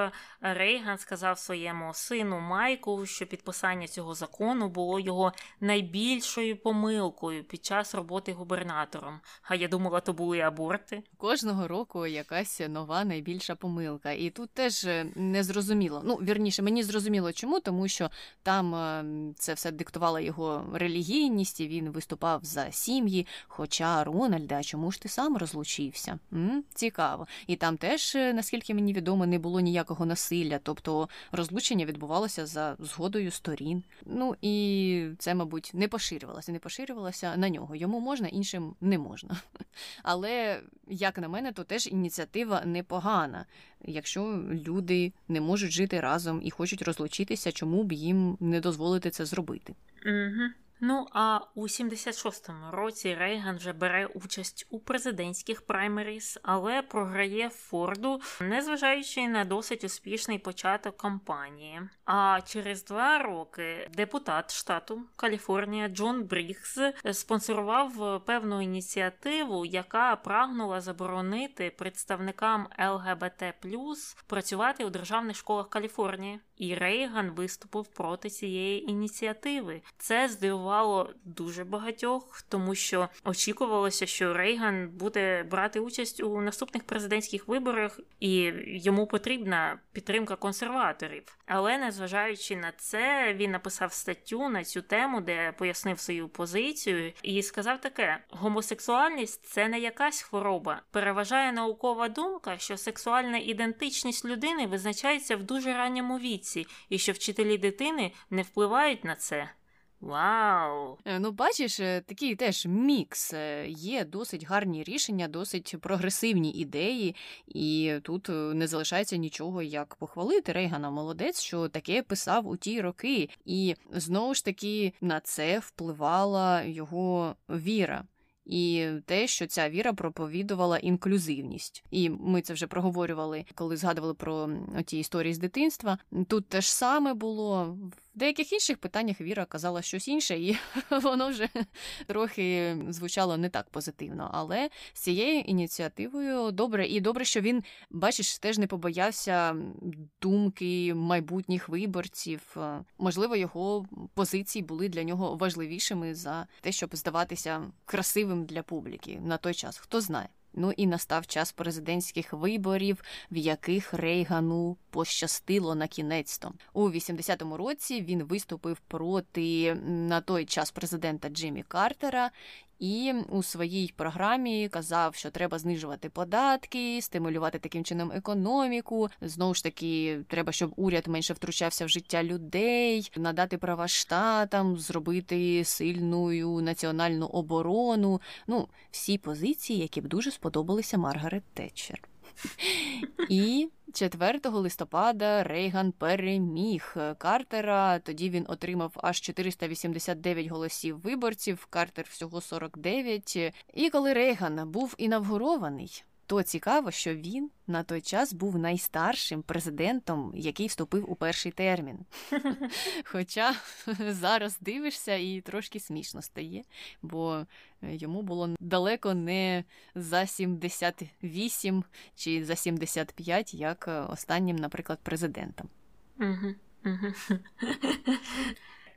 Рейган сказав своєму сину Майку, що підписання цього закону було його найбільшою помилкою під час роботи губернатором. А я думала, то були аборти. Кожного року якась нова найбільша помилка. І тут теж не зрозуміло. Вірніше, мені зрозуміло чому, тому що там це все диктувала його релігійність, і він виступав за сім'ї. Хоча, Рональде, а чому ж ти сам розлучився? Цікаво. і там теж, наскільки мені відомо, не було ніякого насилля, тобто розлучення відбувалося за згодою сторін. Ну і це, мабуть, не поширювалося на нього. Йому можна, іншим не можна. Але, як на мене, то теж ініціатива непогана. Якщо люди не можуть жити разом і хочуть розлучитися, чому б їм не дозволити це зробити? Угу. Ну, а у 76-му році Рейган вже бере участь у президентських праймеріс, але програє Форду, незважаючи на досить успішний початок кампанії. А через 2 роки депутат штату Каліфорнія Джон Брікс спонсорував певну ініціативу, яка прагнула заборонити представникам ЛГБТ+, працювати у державних школах Каліфорнії. І Рейган виступив проти цієї ініціативи. Це здивувало дуже багатьох, тому що очікувалося, що Рейган буде брати участь у наступних президентських виборах, і йому потрібна підтримка консерваторів. Але, незважаючи на це, він написав статтю на цю тему, де пояснив свою позицію, і сказав таке: «Гомосексуальність – це не якась хвороба. Переважає наукова думка, що сексуальна ідентичність людини визначається в дуже ранньому віці, і що вчителі дитини не впливають на це». Вау! Ну, бачиш, такий теж мікс. Є досить гарні рішення, досить прогресивні ідеї, і тут не залишається нічого, як похвалити Рейгана. Молодець, що таке писав у ті роки. І, знову ж таки, на це впливала його віра. І те, що ця віра проповідувала інклюзивність. І ми це вже проговорювали, коли згадували про ті історії з дитинства. Тут те ж саме було. В деяких інших питаннях віра казала щось інше, і воно вже трохи звучало не так позитивно. Але з цією ініціативою добре. І добре, що він, бачиш, теж не побоявся думки майбутніх виборців. Можливо, його позиції були для нього важливішими за те, щоб здаватися красивим для публіки на той час. Хто знає. Ну і настав час президентських виборів, в яких Рейгану пощастило на кінець-то. У 80-му році він виступив проти на той час президента Джиммі Картера і у своїй програмі казав, що треба знижувати податки, стимулювати таким чином економіку. Знову ж таки, треба, щоб уряд менше втручався в життя людей, надати права штатам, зробити сильну національну оборону. Ну, всі позиції, які б дуже сподобалися Маргарет Течер. І 4 листопада Рейган переміг Картера, тоді він отримав аж 489 голосів виборців, Картер всього 49. І коли Рейган був інавгурований, то цікаво, що він на той час був найстаршим президентом, який вступив у перший термін. Хоча зараз дивишся і трошки смішно стає, бо йому було далеко не за 78 чи за 75, як останнім, наприклад, президентом.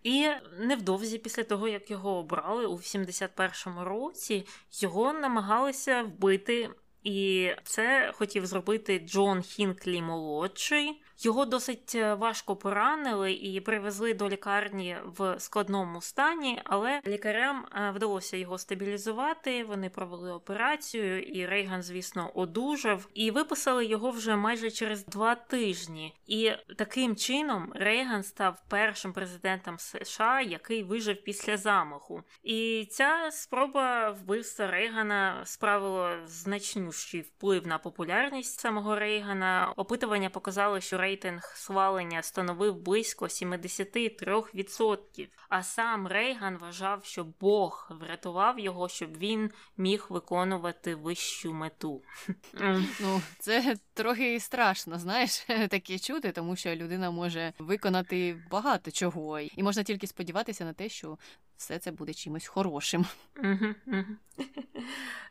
І невдовзі після того, як його обрали, у 81-му році його намагалися вбити. І це хотів зробити Джон Хінклі молодший. Його досить важко поранили і привезли до лікарні в складному стані, але лікарям вдалося його стабілізувати, вони провели операцію, і Рейган, звісно, одужав, і виписали його вже майже через 2 тижні. І таким чином Рейган став першим президентом США, який вижив після замаху. І ця спроба вбивства Рейгана справила значнющий вплив на популярність самого Рейгана. Опитування показали, що рейтинг схвалення становив близько 73%, а сам Рейган вважав, що Бог врятував його, щоб він міг виконувати вищу мету. Ну, це трохи страшно, знаєш, таке чути, тому що людина може виконати багато чого, і можна тільки сподіватися на те, що все це буде чимось хорошим.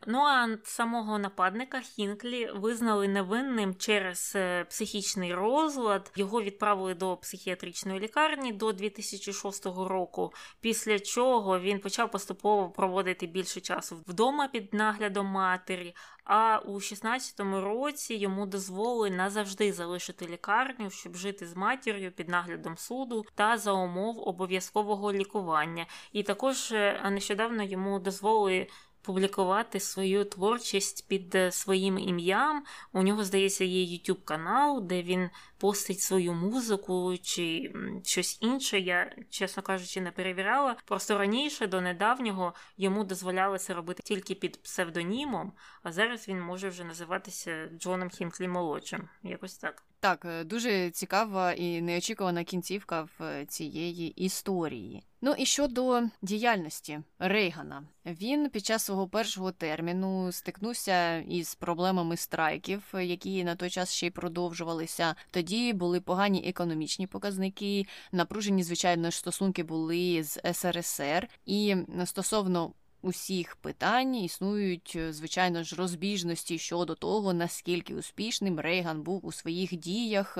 Ну, а самого нападника Хінклі визнали невинним через психічний розлад. Його відправили до психіатричної лікарні до 2006 року, після чого він почав поступово проводити більше часу вдома під наглядом матері, а у 16-му році йому дозволили назавжди залишити лікарню, щоб жити з матір'ю під наглядом суду та за умов обов'язкового лікування. І також нещодавно йому дозволили публікувати свою творчість під своїм ім'ям. У нього, здається, є YouTube-канал, де він постить свою музику чи щось інше. Я, чесно кажучи, не перевіряла. Просто раніше, до недавнього, йому дозволялося робити тільки під псевдонімом, а зараз він може вже називатися Джоном Хінклі-молодшим. Якось так. Так, дуже цікава і неочікувана кінцівка в цієї історії. Ну і щодо діяльності Рейгана. Він під час свого першого терміну стикнувся із проблемами страйків, які на той час ще й продовжувалися. Тоді були погані економічні показники, напружені, звичайно, стосунки були з СРСР. І стосовно усіх питань існують, звичайно ж, розбіжності щодо того, наскільки успішним Рейган був у своїх діях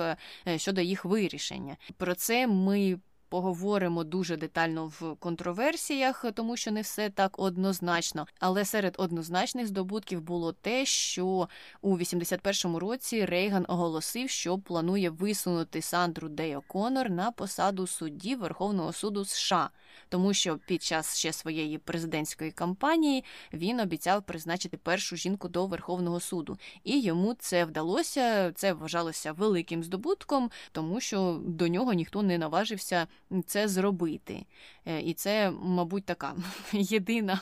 щодо їх вирішення. Про це ми поговоримо дуже детально в контроверсіях, тому що не все так однозначно. Але серед однозначних здобутків було те, що у 81-му році Рейган оголосив, що планує висунути Сандру Дей О'Коннор на посаду судді Верховного суду США, тому що під час ще своєї президентської кампанії він обіцяв призначити першу жінку до Верховного суду. І йому це вдалося, це вважалося великим здобутком, тому що до нього ніхто не наважився це зробити. І це, мабуть, така єдина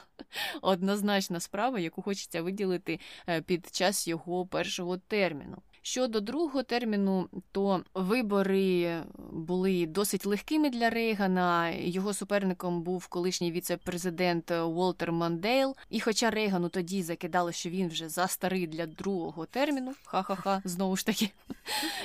однозначна справа, яку хочеться виділити під час його першого терміну. Щодо другого терміну, то вибори були досить легкими для Рейгана. Його суперником був колишній віце-президент Уолтер Мандейл. І хоча Рейгану тоді закидало, що він вже застарий для другого терміну, ха-ха-ха, знову ж таки,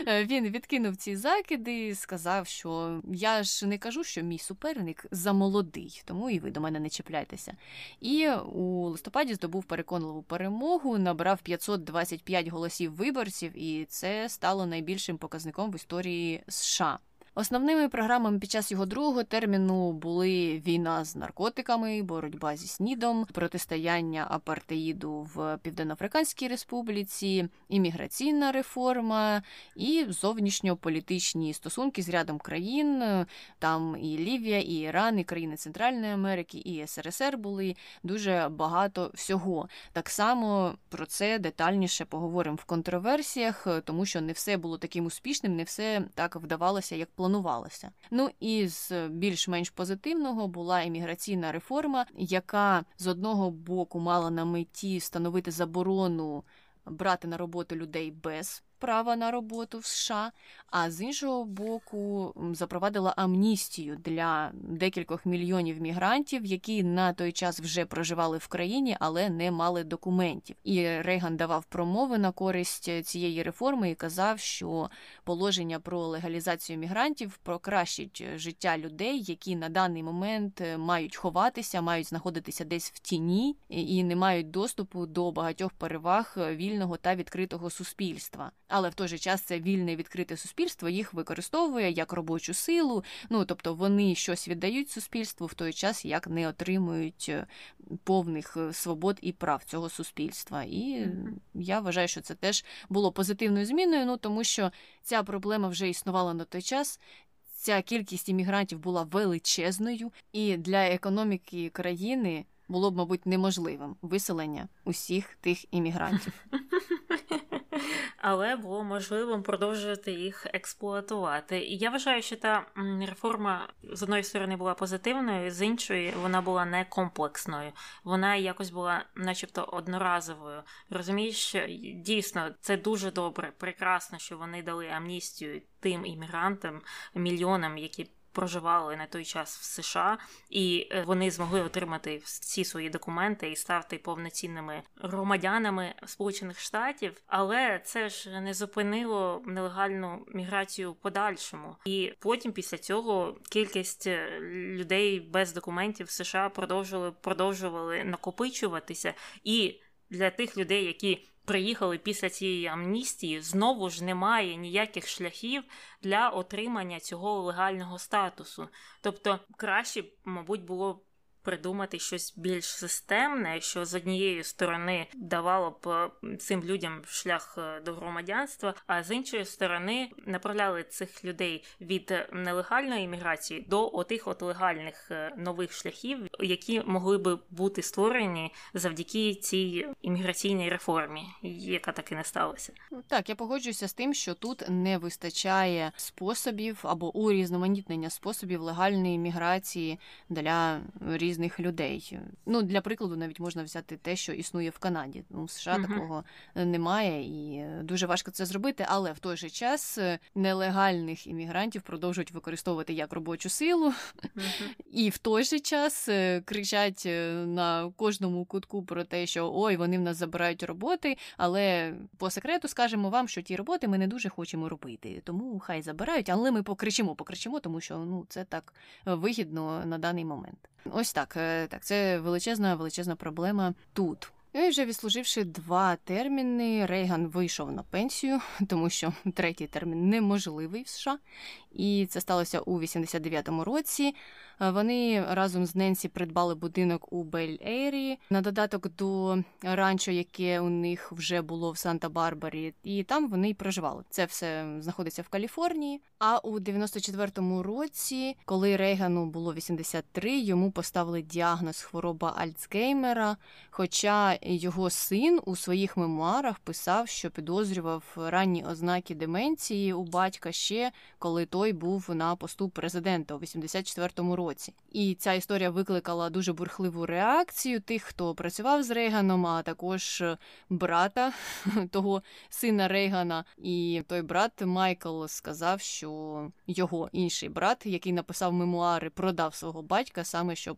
він відкинув ці закиди, сказав, що я ж не кажу, що мій суперник замолодий, тому і ви до мене не чіпляйтеся. І у листопаді здобув переконливу перемогу, набрав 525 голосів виборців, і це стало найбільшим показником в історії США. Основними програмами під час його другого терміну були війна з наркотиками, боротьба зі СНІДом, протистояння апартеїду в Південноафриканській Республіці, імміграційна реформа і зовнішньополітичні стосунки з рядом країн. Там і Лівія, і Іран, і країни Центральної Америки, і СРСР були. Дуже багато всього. Так само про це детальніше поговоримо в контроверсіях, тому що не все було таким успішним, не все так вдавалося, як планувалося. Ну і з більш-менш позитивного була імміграційна реформа, яка з одного боку мала на меті встановити заборону брати на роботу людей без права на роботу в США, а з іншого боку запровадила амністію для декількох мільйонів мігрантів, які на той час вже проживали в країні, але не мали документів. І Рейган давав промови на користь цієї реформи і казав, що положення про легалізацію мігрантів покращить життя людей, які на даний момент мають ховатися, мають знаходитися десь в тіні і не мають доступу до багатьох переваг вільного та відкритого суспільства. Але в той же час це вільне відкрите суспільство їх використовує як робочу силу, ну, тобто вони щось віддають суспільству в той час, як не отримують повних свобод і прав цього суспільства. І я вважаю, що це теж було позитивною зміною, ну, тому що ця проблема вже існувала на той час. Ця кількість іммігрантів була величезною, і для економіки країни було б, мабуть, неможливим виселення усіх тих іммігрантів. Але було можливим продовжувати їх експлуатувати. І я вважаю, що та реформа, з одної сторони, була позитивною, з іншої вона була не комплексною. Вона якось була начебто одноразовою. Розумієш, дійсно, це дуже добре, прекрасно, що вони дали амністію тим іммігрантам, мільйонам, які проживали на той час в США, і вони змогли отримати всі свої документи і стати повноцінними громадянами Сполучених Штатів, але це ж не зупинило нелегальну міграцію в подальшому. І потім після цього кількість людей без документів в США продовжували накопичуватися, і для тих людей, які приїхали після цієї амністії, знову ж немає ніяких шляхів для отримання цього легального статусу. Тобто краще, мабуть, було придумати щось більш системне, що з однієї сторони давало б цим людям шлях до громадянства, а з іншої сторони направляли цих людей від нелегальної імміграції до отих от легальних нових шляхів, які могли би бути створені завдяки цій імміграційній реформі, яка так і не сталася. Так, я погоджуюся з тим, що тут не вистачає способів або урізноманітнення способів легальної міграції для різних людей. Ну, для прикладу, навіть можна взяти те, що існує в Канаді. У США такого немає і дуже важко це зробити, але в той же час нелегальних іммігрантів продовжують використовувати як робочу силу і в той же час кричать на кожному кутку про те, що ой, вони в нас забирають роботи, але по секрету скажемо вам, що ті роботи ми не дуже хочемо робити, тому хай забирають, але ми покричимо, тому що ну це так вигідно на даний момент. Ось так, це величезна проблема тут. І вже відслуживши 2 терміни, Рейган вийшов на пенсію, тому що 3-й термін неможливий в США. І це сталося у 89-му році. Вони разом з Ненсі придбали будинок у Бель-Ейрі, на додаток до ранчо, яке у них вже було в Санта-Барбарі, і там вони й проживали. Це все знаходиться в Каліфорнії. А у 94-му році, коли Рейгану було 83, йому поставили діагноз хвороба Альцгеймера, хоча його син у своїх мемуарах писав, що підозрював ранні ознаки деменції у батька ще, коли той був на посту президента у 84-му році. І ця історія викликала дуже бурхливу реакцію тих, хто працював з Рейганом, а також брата того сина Рейгана. І той брат Майкл сказав, що його інший брат, який написав мемуари, продав свого батька саме, щоб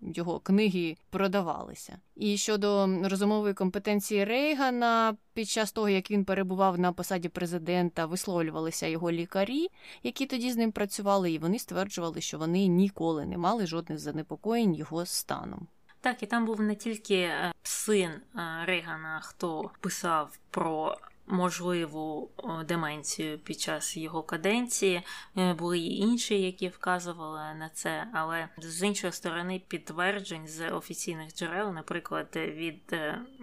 його книги продавалися. І щодо розумової компетенції Рейгана, під час того, як він перебував на посаді президента, висловлювалися його лікарі, які тоді з ним працювали, і вони стверджували, що вони ніколи не мали жодних занепокоєнь його станом. Так, і там був не тільки син Рейгана, хто писав про можливу деменцію під час його каденції. Були й інші, які вказували на це, але з іншої сторони підтверджень з офіційних джерел, наприклад, від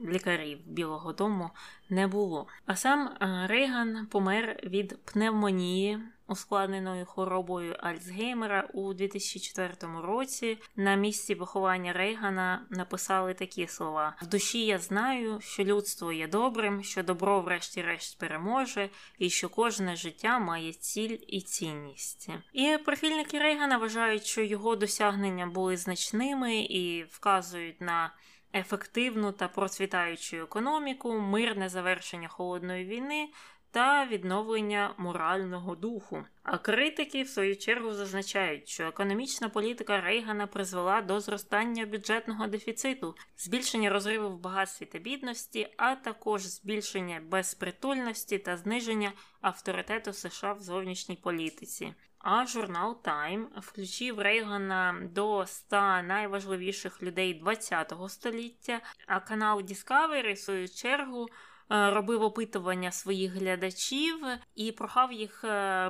лікарів Білого дому, не було. А сам Рейган помер від пневмонії, ускладненою хворобою Альцгеймера у 2004 році. На місці поховання Рейгана написали такі слова: «В душі я знаю, що людство є добрим, що добро врешті-решт переможе, і що кожне життя має ціль і цінність». І прихильники Рейгана вважають, що його досягнення були значними і вказують на ефективну та процвітаючу економіку, мирне завершення холодної війни та відновлення морального духу. А критики, в свою чергу, зазначають, що економічна політика Рейгана призвела до зростання бюджетного дефіциту, збільшення розриву в багатстві та бідності, а також збільшення безпритульності та зниження авторитету США в зовнішній політиці. А журнал «Тайм» включив Рейгана до 100 найважливіших людей ХХ століття, а канал «Discovery», в свою чергу, робив опитування своїх глядачів і прохав їх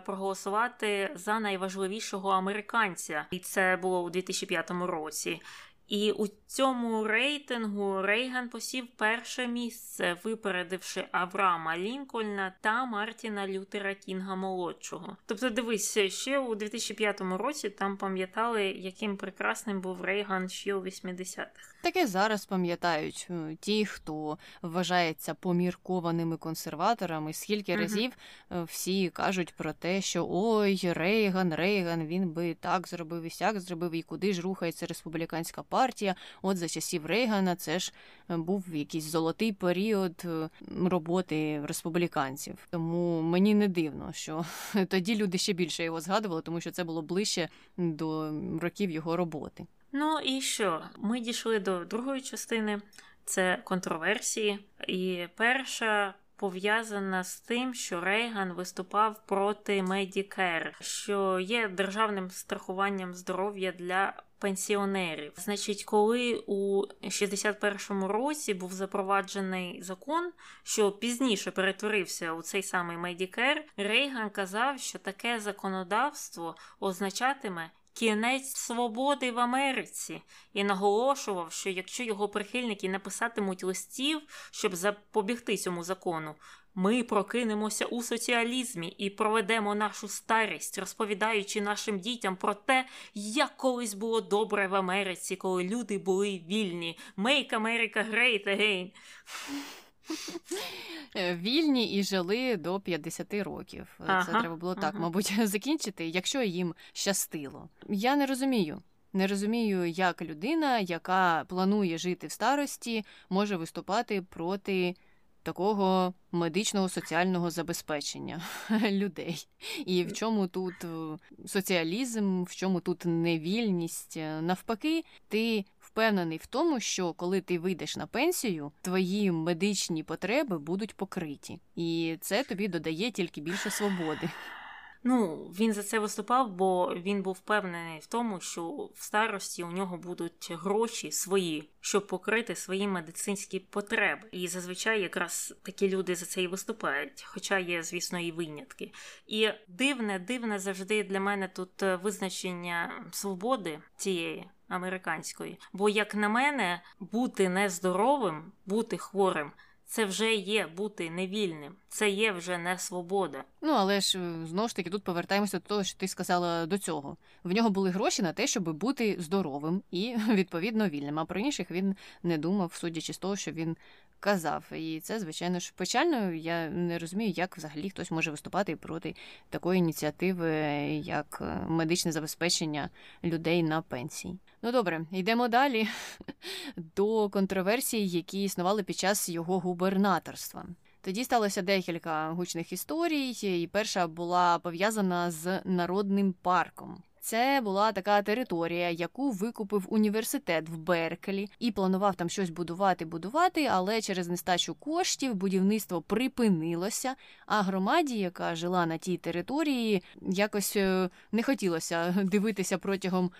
проголосувати за найважливішого американця. І це було у 2005 році. І у цьому рейтингу Рейган посів 1-е місце, випередивши Авраама Лінкольна та Мартіна Лютера Кінга-молодшого. Тобто, дивись, ще у 2005 році там пам'ятали, яким прекрасним був Рейган ще у 80-х. Таке зараз пам'ятають ті, хто вважається поміркованими консерваторами. Скільки разів всі кажуть про те, що ой, Рейган, він би так зробив і сяк зробив, і куди ж рухається республіканська партія. От за часів Рейгана це ж був якийсь золотий період роботи республіканців. Тому мені не дивно, що тоді люди ще більше його згадували, тому що це було ближче до років його роботи. Ну і що? Ми дійшли до другої частини. Це контроверсії. І перша пов'язана з тим, що Рейган виступав проти Medicare, що є державним страхуванням здоров'я для пенсіонерів. Значить, коли у 61-му році був запроваджений закон, що пізніше перетворився у цей самий Medicare, Рейган казав, що таке законодавство означатиме кінець свободи в Америці і наголошував, що якщо його прихильники написатимуть листів, щоб запобігти цьому закону, ми прокинемося у соціалізмі і проведемо нашу старість, розповідаючи нашим дітям про те, як колись було добре в Америці, коли люди були вільні. Make America great again! Вільні і жили до 50 років. Це треба було так, мабуть, закінчити, якщо їм щастило. Я не розумію. Не розумію, як людина, яка планує жити в старості, може виступати проти такого медичного соціального забезпечення людей. І в чому тут соціалізм, в чому тут невільність. Навпаки, ти впевнений в тому, що коли ти вийдеш на пенсію, твої медичні потреби будуть покриті. І це тобі додає тільки більше свободи. Ну, він за це виступав, бо він був впевнений в тому, що в старості у нього будуть гроші свої, щоб покрити свої медицинські потреби. І зазвичай якраз такі люди за це і виступають, хоча є, звісно, і винятки. І дивне завжди для мене тут визначення свободи цієї американської. Бо, як на мене, бути нездоровим, бути хворим – це вже є бути невільним, це є вже не свобода. Ну, але ж, знову ж таки, тут повертаємося до того, що ти сказала до цього. В нього були гроші на те, щоб бути здоровим і, відповідно, вільним. А про інших він не думав, судячи з того, що він казав. І це, звичайно ж, печально. Я не розумію, як взагалі хтось може виступати проти такої ініціативи, як медичне забезпечення людей на пенсії. Ну, добре, йдемо далі до контроверсій, які існували під час його губернаторства. Тоді сталося декілька гучних історій, і перша була пов'язана з Народним парком. Це була така територія, яку викупив університет в Берклі і планував там щось будувати, але через нестачу коштів будівництво припинилося, а громаді, яка жила на тій території, якось не хотілося дивитися протягом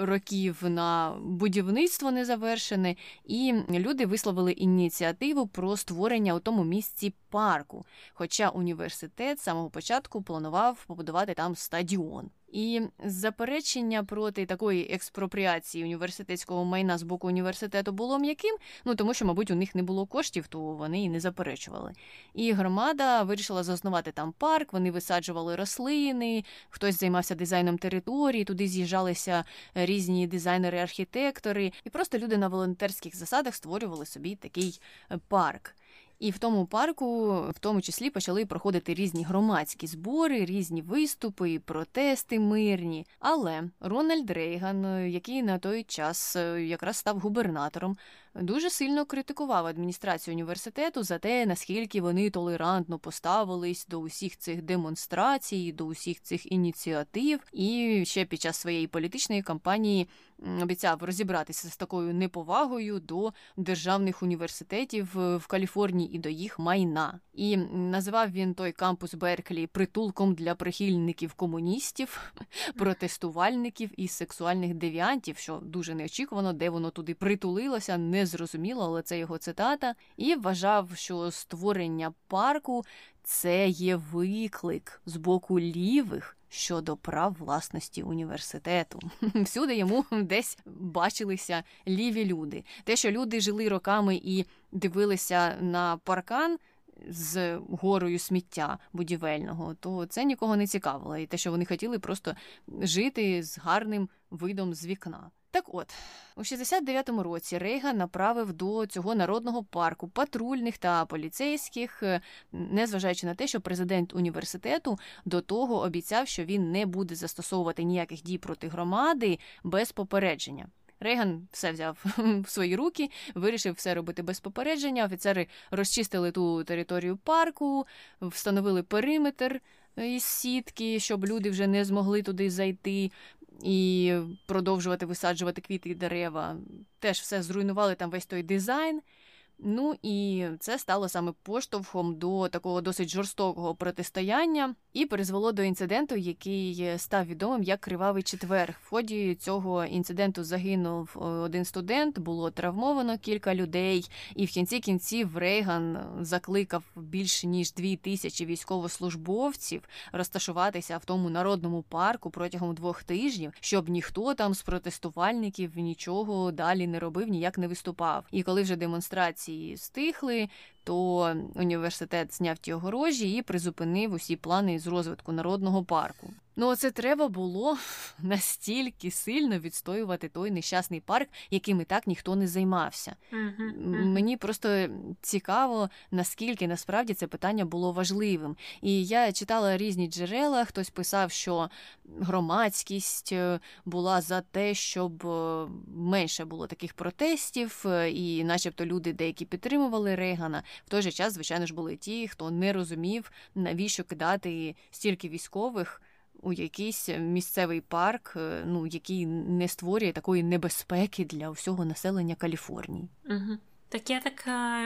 років на будівництво незавершене, і люди висловили ініціативу про створення у тому місці парку, хоча університет з самого початку планував побудувати там стадіон. І заперечення проти такої експропріації університетського майна з боку університету було м'яким, тому що, мабуть, у них не було коштів, то вони і не заперечували. І громада вирішила заснувати там парк, вони висаджували рослини, хтось займався дизайном території, туди з'їжджалися різні дизайнери-архітектори, і просто люди на волонтерських засадах створювали собі такий парк. І в тому парку, в тому числі, почали проходити різні громадські збори, різні виступи, протести мирні. Але Рональд Рейган, який на той час якраз став губернатором, дуже сильно критикував адміністрацію університету за те, наскільки вони толерантно поставились до усіх цих демонстрацій, до усіх цих ініціатив. І ще під час своєї політичної кампанії обіцяв розібратися з такою неповагою до державних університетів в Каліфорнії і до їх майна. І називав він той кампус Берклі притулком для прихильників комуністів, протестувальників і сексуальних девіантів, що дуже неочікувано, де воно туди притулилося, не зрозуміло, але це його цитата. І вважав, що створення парку – це є виклик з боку лівих щодо прав власності університету. Всюди йому десь бачилися ліві люди. Те, що люди жили роками і дивилися на паркан з горою сміття будівельного, то це нікого не цікавило. І те, що вони хотіли просто жити з гарним видом з вікна. Так от, у 69-му році Рейган направив до цього народного парку патрульних та поліцейських, незважаючи на те, що президент університету до того обіцяв, що він не буде застосовувати ніяких дій проти громади без попередження. Рейган все взяв в свої руки, вирішив все робити без попередження, офіцери розчистили ту територію парку, встановили периметр із сітки, щоб люди вже не змогли туди зайти і продовжувати висаджувати квіти і дерева. Теж все зруйнували, там весь той дизайн. Ну і це стало саме поштовхом до такого досить жорстокого протистояння і призвело до інциденту, який став відомим як «Кривавий четвер». В ході цього інциденту загинув один студент, було травмовано кілька людей, і в кінці кінців Рейган закликав більше ніж 2000 військовослужбовців розташуватися в тому народному парку протягом 2 тижнів, щоб ніхто там з протестувальників нічого далі не робив, ніяк не виступав. І коли вже демонстрації стихли, то університет зняв ті огорожі і призупинив усі плани з розвитку народного парку. Ну, це треба було настільки сильно відстоювати той нещасний парк, яким і так ніхто не займався. Мені просто цікаво, наскільки насправді це питання було важливим. І я читала різні джерела, хтось писав, що громадськість була за те, щоб менше було таких протестів, і начебто люди деякі підтримували Рейгана. В той же час, звичайно ж, були ті, хто не розумів, навіщо кидати стільки військових у якийсь місцевий парк, ну, який не створює такої небезпеки для всього населення Каліфорнії. Угу. Так я так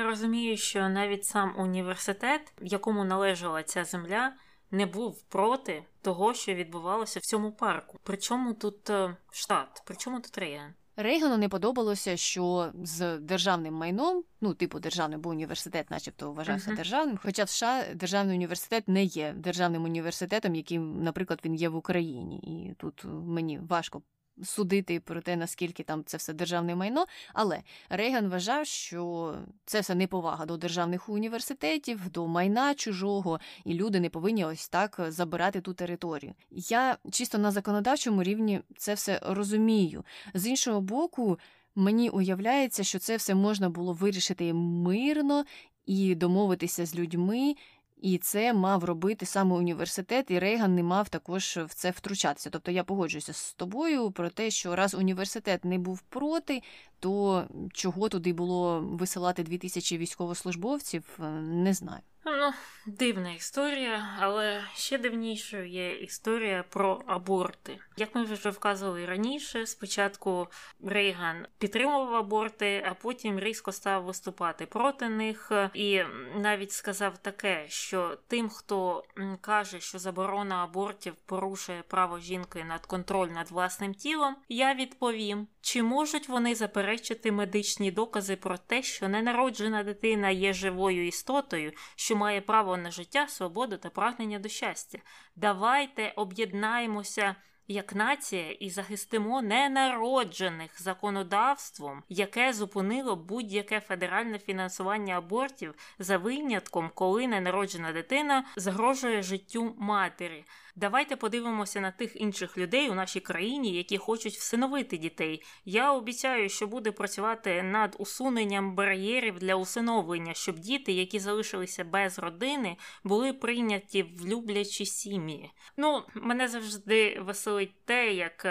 розумію, що навіть сам університет, якому належала ця земля, не був проти того, що відбувалося в цьому парку. Причому тут штат? Причому тут Рейган? Рейгану не подобалося, що з державним майном, ну, типу державний, бо університет начебто вважався державним, хоча в США державний університет не є державним університетом, яким, наприклад, він є в Україні. І тут мені важко судити про те, наскільки там це все державне майно, але Рейган вважав, що це все неповага до державних університетів, до майна чужого, і люди не повинні ось так забирати ту територію. Я чисто на законодавчому рівні це все розумію. З іншого боку, мені уявляється, що це все можна було вирішити мирно і домовитися з людьми, і це мав робити саме університет, і Рейган не мав також в це втручатися. Тобто я погоджуюся з тобою про те, що раз університет не був проти, то чого туди було висилати 2000 військовослужбовців, не знаю. Ну, дивна історія, але ще дивнішою є історія про аборти. Як ми вже вказували раніше, спочатку Рейган підтримував аборти, а потім різко став виступати проти них і навіть сказав таке, що тим, хто каже, що заборона абортів порушує право жінки над контроль над власним тілом, я відповім, чи можуть вони заперечити медичні докази про те, що ненароджена дитина є живою істотою, що має право на життя, свободу та прагнення до щастя. Давайте об'єднаємося як нація і захистимо ненароджених законодавством, яке зупинило будь-яке федеральне фінансування абортів за винятком, коли ненароджена дитина загрожує життю матері. Давайте подивимося на тих інших людей у нашій країні, які хочуть всиновити дітей. Я обіцяю, що буду працювати над усуненням бар'єрів для усиновлення, щоб діти, які залишилися без родини, були прийняті в люблячі сім'ї. Ну, мене завжди веселить те, як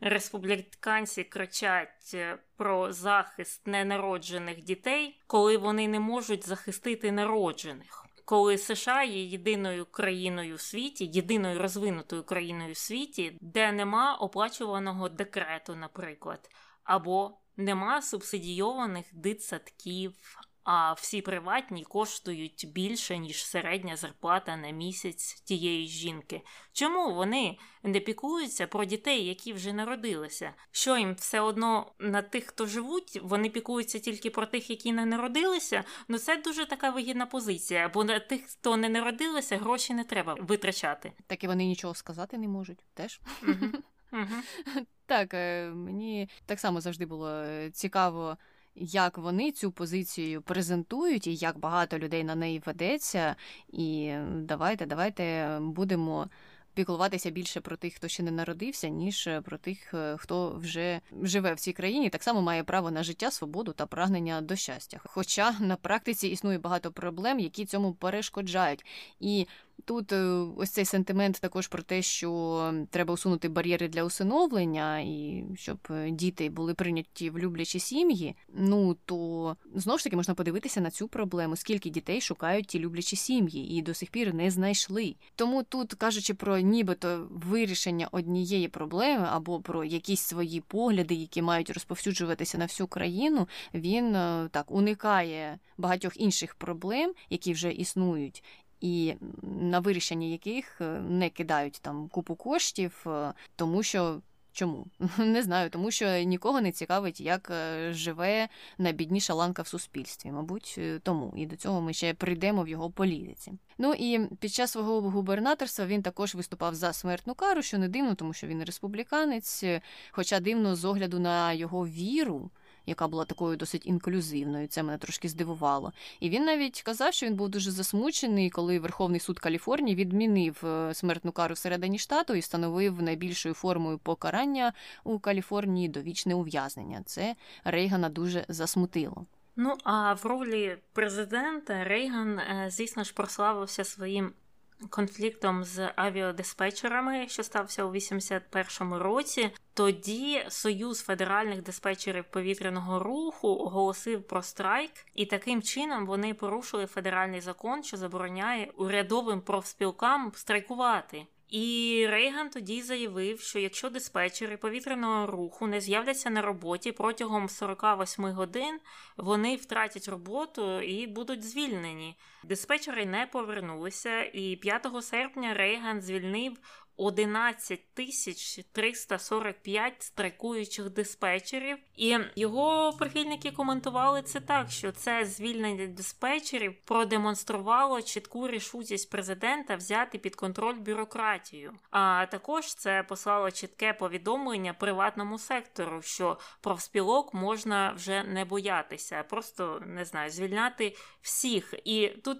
республіканці кричать про захист ненароджених дітей, коли вони не можуть захистити народжених. Коли США є єдиною країною в світі, єдиною розвинутою країною в світі, де нема оплачуваного декрету, наприклад, або нема субсидійованих дитсадків, а всі приватні коштують більше, ніж середня зарплата на місяць тієї жінки. Чому вони не піклуються про дітей, які вже народилися? Що їм все одно на тих, хто живуть, вони піклуються тільки про тих, які не народилися? Ну це дуже така вигідна позиція, бо на тих, хто не народилися, гроші не треба витрачати. Так і вони нічого сказати не можуть, теж? Так, мені так само завжди було цікаво, як вони цю позицію презентують і як багато людей на неї ведеться. І давайте будемо піклуватися більше про тих, хто ще не народився, ніж про тих, хто вже живе в цій країні. Так само має право на життя, свободу та прагнення до щастя. Хоча на практиці існує багато проблем, які цьому перешкоджають. І Тут ось цей сентимент також про те, що треба усунути бар'єри для усиновлення і щоб діти були прийняті в люблячі сім'ї, ну то знову ж таки можна подивитися на цю проблему, скільки дітей шукають ті люблячі сім'ї і до сих пір не знайшли. Тому тут, кажучи про нібито вирішення однієї проблеми або про якісь свої погляди, які мають розповсюджуватися на всю країну, він так уникає багатьох інших проблем, які вже існують, і на вирішення яких не кидають там купу коштів, тому що... Чому? Не знаю, тому що нікого не цікавить, як живе найбідніша ланка в суспільстві, мабуть, тому. І до цього ми ще прийдемо в його політиці. Ну і під час свого губернаторства він також виступав за смертну кару, що не дивно, тому що він республіканець, хоча дивно з огляду на його віру, яка була такою досить інклюзивною, це мене трошки здивувало. І він навіть казав, що він був дуже засмучений, коли Верховний суд Каліфорнії відмінив смертну кару всередині штату і встановив найбільшою формою покарання у Каліфорнії довічне ув'язнення. Це Рейгана дуже засмутило. Ну, а в ролі президента Рейган, звісно ж, прославився своїм конфліктом з авіадиспетчерами, що стався у 81-му році. Тоді Союз федеральних диспетчерів повітряного руху оголосив про страйк, і таким чином вони порушили федеральний закон, що забороняє урядовим профспілкам страйкувати. І Рейган тоді заявив, що якщо диспетчери повітряного руху не з'являться на роботі протягом 48 годин, вони втратять роботу і будуть звільнені. Диспетчери не повернулися, і 5 серпня Рейган звільнив 11 345 страйкуючих диспетчерів. І його прихильники коментували це так, що це звільнення диспетчерів продемонструвало чітку рішучість президента взяти під контроль бюрократію. А також це послало чітке повідомлення приватному сектору, що профспілок можна вже не боятися, просто, не знаю, звільняти всіх. І тут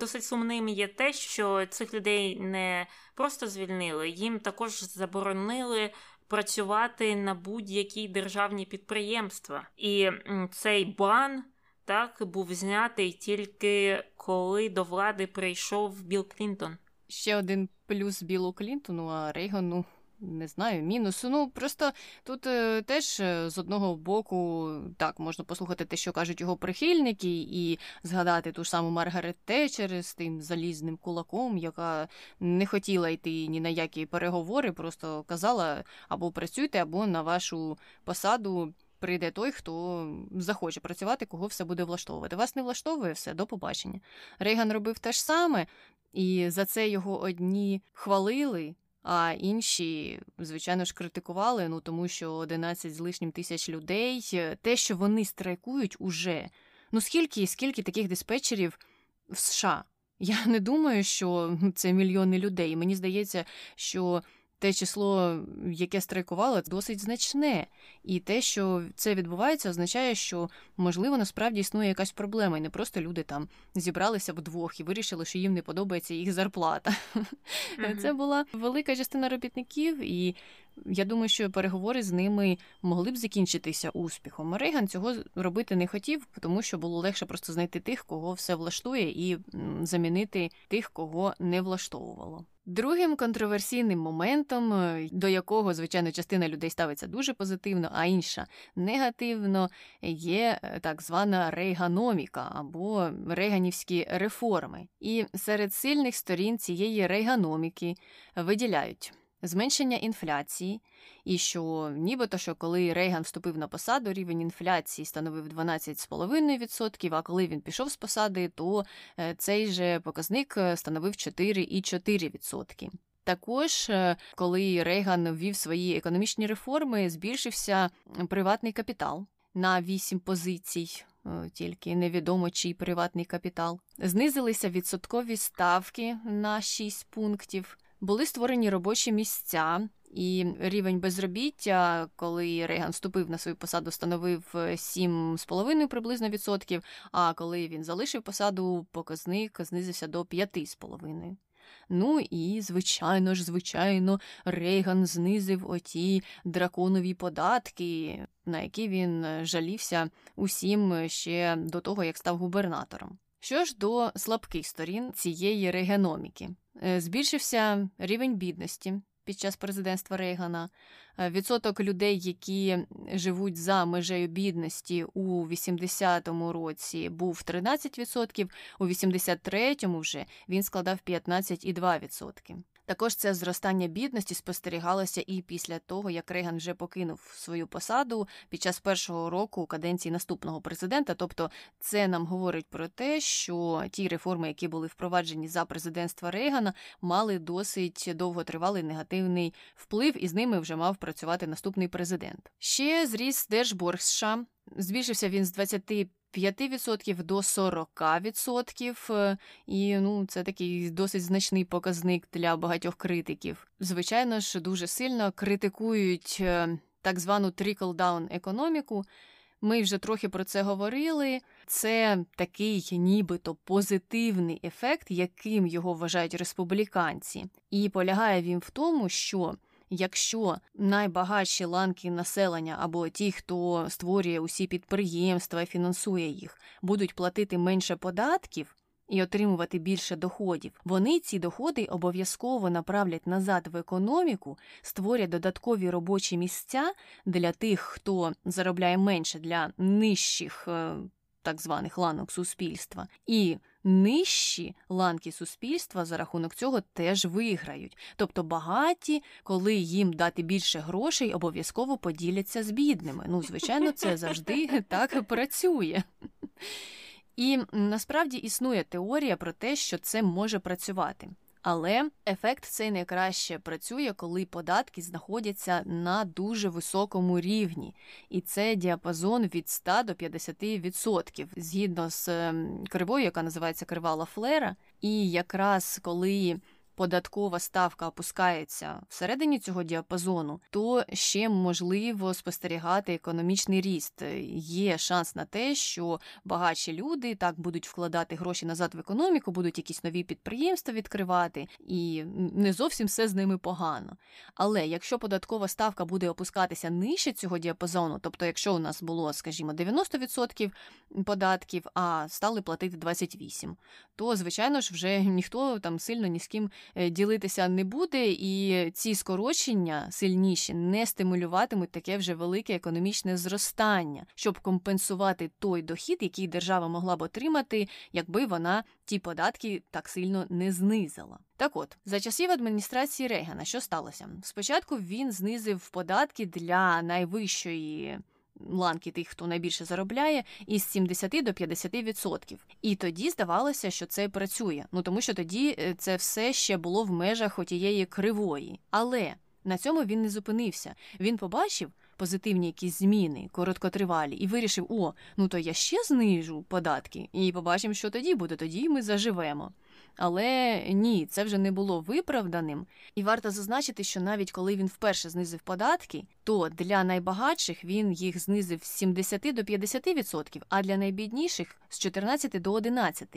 досить сумним є те, що цих людей не просто звільнили, їм також заборонили працювати на будь-які державні підприємства. І цей бан, так, був знятий тільки коли до влади прийшов Білл Клінтон. Ще один плюс Біллу Клінтону, а Рейгану, не знаю, мінус. Ну, просто тут теж з одного боку так, можна послухати те, що кажуть його прихильники, і згадати ту ж саму Маргарет Течер з тим залізним кулаком, яка не хотіла йти ні на які переговори, просто казала, або працюйте, або на вашу посаду прийде той, хто захоче працювати, кого все буде влаштовувати. Вас не влаштовує, все, до побачення. Рейган робив те ж саме, і за це його одні хвалили, а інші, звичайно ж, критикували, ну тому що 11 з лишнім тисяч людей, те, що вони страйкують уже. Ну скільки таких диспетчерів в США? Я не думаю, що це мільйони людей. Мені здається, що те число, яке страйкувало, досить значне. І те, що це відбувається, означає, що, можливо, насправді існує якась проблема. І не просто люди там зібралися вдвох і вирішили, що їм не подобається їх зарплата. Mm-hmm. Це була велика частина робітників, і я думаю, що переговори з ними могли б закінчитися успіхом. Рейган цього робити не хотів, тому що було легше просто знайти тих, кого все влаштує, і замінити тих, кого не влаштовувало. Другим контроверсійним моментом, до якого, звичайно, частина людей ставиться дуже позитивно, а інша негативно, є так звана рейганоміка або рейганівські реформи. І серед сильних сторін цієї рейганоміки виділяють зменшення інфляції, і що нібито, що коли Рейган вступив на посаду, рівень інфляції становив 12,5%, а коли він пішов з посади, то цей же показник становив 4,4%. Також, коли Рейган ввів свої економічні реформи, збільшився приватний капітал на 8 позицій, тільки невідомо, чий приватний капітал. Знизилися відсоткові ставки на 6 пунктів. Були створені робочі місця, і рівень безробіття, коли Рейган вступив на свою посаду, становив 7,5 приблизно відсотків, а коли він залишив посаду, показник знизився до 5,5. Ну і, звичайно, Рейган знизив оті драконові податки, на які він жалівся усім ще до того, як став губернатором. Що ж до слабких сторін цієї рейганоміки? Збільшився рівень бідності під час президентства Рейгана. Відсоток людей, які живуть за межею бідності у 80-му році, був 13%, у 83-му вже він складав 15,2%. Також це зростання бідності спостерігалося і після того, як Рейган вже покинув свою посаду під час першого року каденції наступного президента. Тобто це нам говорить про те, що ті реформи, які були впроваджені за президентства Рейгана, мали досить довготривалий негативний вплив, і з ними вже мав працювати наступний президент. Ще зріс держборг США. Збільшився він з 25% до 40%, і це такий досить значний показник для багатьох критиків. Звичайно ж, дуже сильно критикують так звану trickle-down економіку. Ми вже трохи про це говорили. Це такий нібито позитивний ефект, яким його вважають республіканці. І полягає він в тому, що якщо найбагатші ланки населення або ті, хто створює усі підприємства і фінансує їх, будуть платити менше податків і отримувати більше доходів, вони ці доходи обов'язково направлять назад в економіку, створять додаткові робочі місця для тих, хто заробляє менше, для нижчих так званих ланок суспільства. І нижчі ланки суспільства за рахунок цього теж виграють. Тобто багаті, коли їм дати більше грошей, обов'язково поділяться з бідними. Звичайно, це завжди так працює. І насправді існує теорія про те, що це може працювати. Але ефект цей найкраще працює, коли податки знаходяться на дуже високому рівні. І це діапазон від 100 до 50%, згідно з кривою, яка називається крива Лафлера. І якраз коли податкова ставка опускається всередині цього діапазону, то ще можливо спостерігати економічний ріст. Є шанс на те, що багатші люди так будуть вкладати гроші назад в економіку, будуть якісь нові підприємства відкривати, і не зовсім все з ними погано. Але якщо податкова ставка буде опускатися нижче цього діапазону, тобто якщо у нас було, скажімо, 90% податків, а стали платити 28%, то, звичайно ж, вже ніхто там сильно ні з ким ділитися не буде, і ці скорочення сильніші не стимулюватимуть таке вже велике економічне зростання, щоб компенсувати той дохід, який держава могла б отримати, якби вона ті податки так сильно не знизила. Так от, за часів адміністрації Рейгана що сталося? Спочатку він знизив податки для найвищої ланки тих, хто найбільше заробляє, із 70 до 50%. І тоді здавалося, що це працює. Тому що тоді це все ще було в межах отієї кривої. Але на цьому він не зупинився. Він побачив позитивні якісь зміни, короткотривалі, і вирішив, то я ще знижу податки, і побачимо, що тоді буде, тоді ми заживемо. Але ні, це вже не було виправданим. І варто зазначити, що навіть коли він вперше знизив податки, то для найбагатших він їх знизив з 70 до 50%, а для найбідніших – з 14 до 11.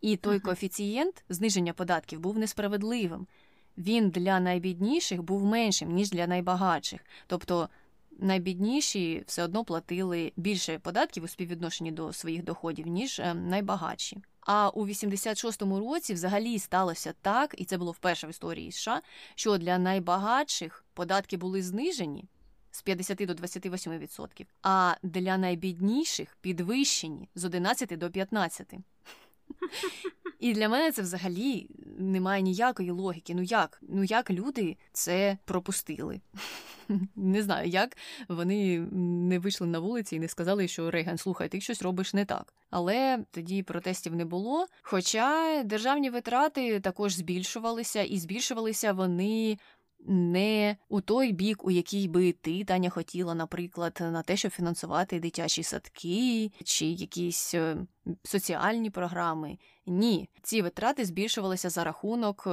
І той коефіцієнт зниження податків був несправедливим. Він для найбідніших був меншим, ніж для найбагатших. Тобто найбідніші все одно платили більше податків у співвідношенні до своїх доходів, ніж найбагатші. А у 86-му році взагалі сталося так, і це було вперше в історії США, що для найбагатших податки були знижені з 50 до 28%, а для найбідніших підвищені з 11 до 15%. І для мене це взагалі немає ніякої логіки. Як люди це пропустили? Не знаю, як вони не вийшли на вулиці і не сказали, що Рейган, слухай, ти щось робиш не так. Але тоді протестів не було, хоча державні витрати також збільшувалися, і збільшувалися вони не у той бік, у який би ти, Таня, хотіла, наприклад, на те, щоб фінансувати дитячі садки чи якісь соціальні програми. Ні, ці витрати збільшувалися за рахунок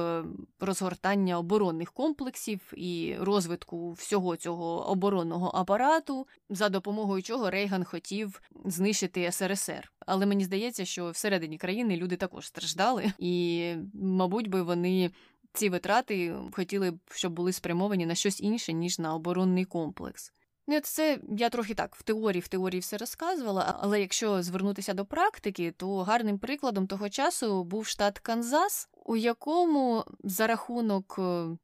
розгортання оборонних комплексів і розвитку всього цього оборонного апарату, за допомогою чого Рейган хотів знищити СРСР. Але мені здається, що всередині країни люди також страждали, і, мабуть би, вони ці витрати хотіли б, щоб були спрямовані на щось інше, ніж на оборонний комплекс. Це я трохи так в теорії все розказувала, але якщо звернутися до практики, то гарним прикладом того часу був штат Канзас, у якому за рахунок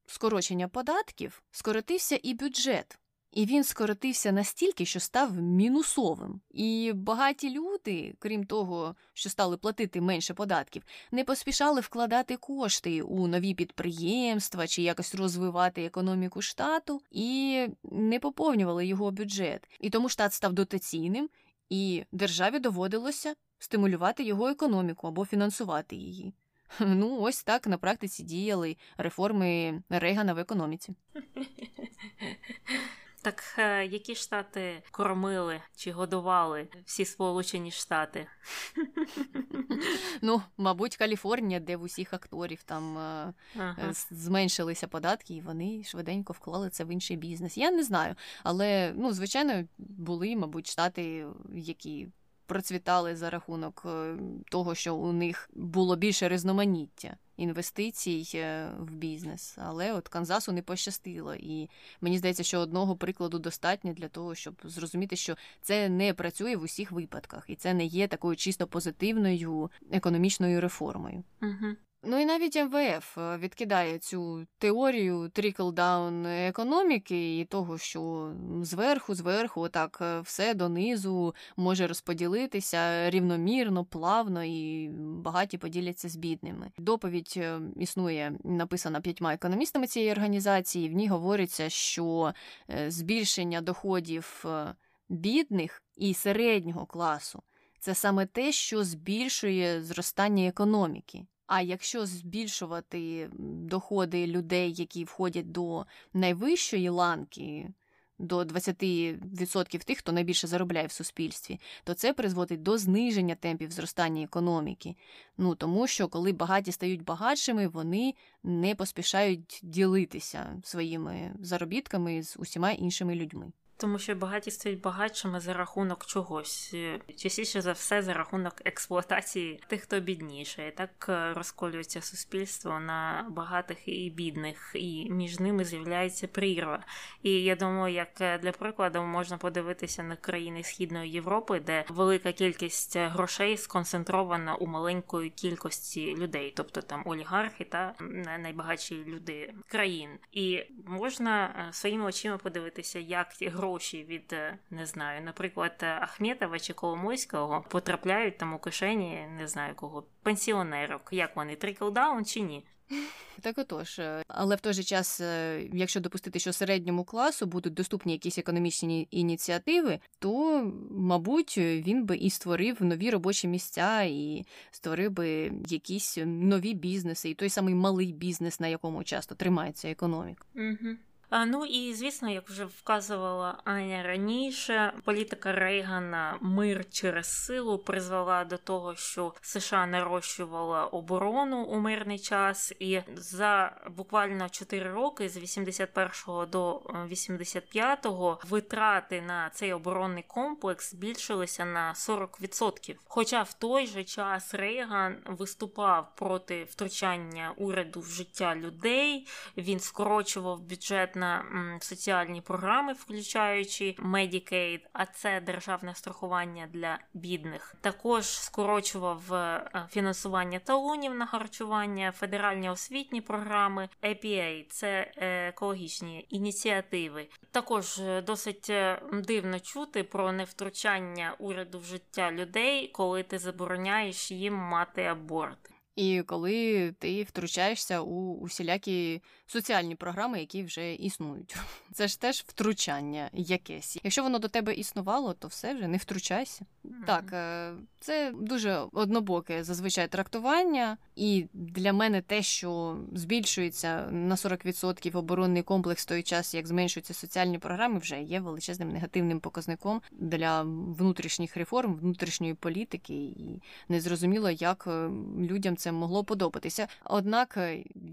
скорочення податків скоротився і бюджет. І він скоротився настільки, що став мінусовим. І багаті люди, крім того, що стали платити менше податків, не поспішали вкладати кошти у нові підприємства чи якось розвивати економіку штату, і не поповнювали його бюджет. І тому штат став дотаційним, і державі доводилося стимулювати його економіку або фінансувати її. Ось так на практиці діяли реформи Рейгана в економіці. Так які штати кормили чи годували всі Сполучені Штати? Мабуть, Каліфорнія, де в усіх акторів там зменшилися податки, і вони швиденько вклали це в інший бізнес. Я не знаю, але, звичайно, були, мабуть, штати, які процвітали за рахунок того, що у них було більше різноманіття інвестицій в бізнес. Але от Канзасу не пощастило. І мені здається, що одного прикладу достатньо для того, щоб зрозуміти, що це не працює в усіх випадках. І це не є такою чисто позитивною економічною реформою. Угу. І навіть МВФ відкидає цю теорію trickle-down економіки і того, що зверху отак все донизу може розподілитися рівномірно, плавно, і багаті поділяться з бідними. Доповідь існує, написана 5 економістами цієї організації, в ній говориться, що збільшення доходів бідних і середнього класу – це саме те, що збільшує зростання економіки. А якщо збільшувати доходи людей, які входять до найвищої ланки, до 20% тих, хто найбільше заробляє в суспільстві, то це призводить до зниження темпів зростання економіки. Тому що, коли багаті стають багатшими, вони не поспішають ділитися своїми заробітками з усіма іншими людьми. Тому що багаті стають багатшими за рахунок чогось. Частіше за все за рахунок експлуатації тих, хто бідніше. І так розколюється суспільство на багатих і бідних, і між ними з'являється прірва. І я думаю, як для прикладу можна подивитися на країни Східної Європи, де велика кількість грошей сконцентрована у маленької кількості людей, тобто там олігархи та найбагатші люди країн. І можна своїми очима подивитися, як ті гроші від, не знаю, наприклад, Ахметова чи Коломойського потрапляють там у кишені, не знаю кого, пенсіонерок. Як вони, trickle-down чи ні? Так отож. Але в той же час, якщо допустити, що середньому класу будуть доступні якісь економічні ініціативи, то, мабуть, він би і створив нові робочі місця, і створив би якісь нові бізнеси, і той самий малий бізнес, на якому часто тримається економіка. Угу. І, звісно, як вже вказувала Аня раніше, політика Рейгана «мир через силу» призвела до того, що США нарощувала оборону у мирний час, і за буквально 4 роки, з 81 до 85-го, витрати на цей оборонний комплекс збільшилися на 40%. Хоча в той же час Рейган виступав проти втручання уряду в життя людей, він скорочував бюджет на соціальні програми, включаючи Medicare, а це державне страхування для бідних. Також скорочував фінансування талонів на харчування, федеральні освітні програми, EPA, це екологічні ініціативи. Також досить дивно чути про невтручання уряду в життя людей, коли ти забороняєш їм мати аборти. І коли ти втручаєшся у усілякі соціальні програми, які вже існують. Це ж теж втручання якесь. Якщо воно до тебе існувало, то все вже не втручайся. Так, це дуже однобоке зазвичай трактування. І для мене те, що збільшується на 40% оборонний комплекс в той час, як зменшуються соціальні програми, вже є величезним негативним показником для внутрішніх реформ, внутрішньої політики. І незрозуміло, як людям це могло подобатися. Однак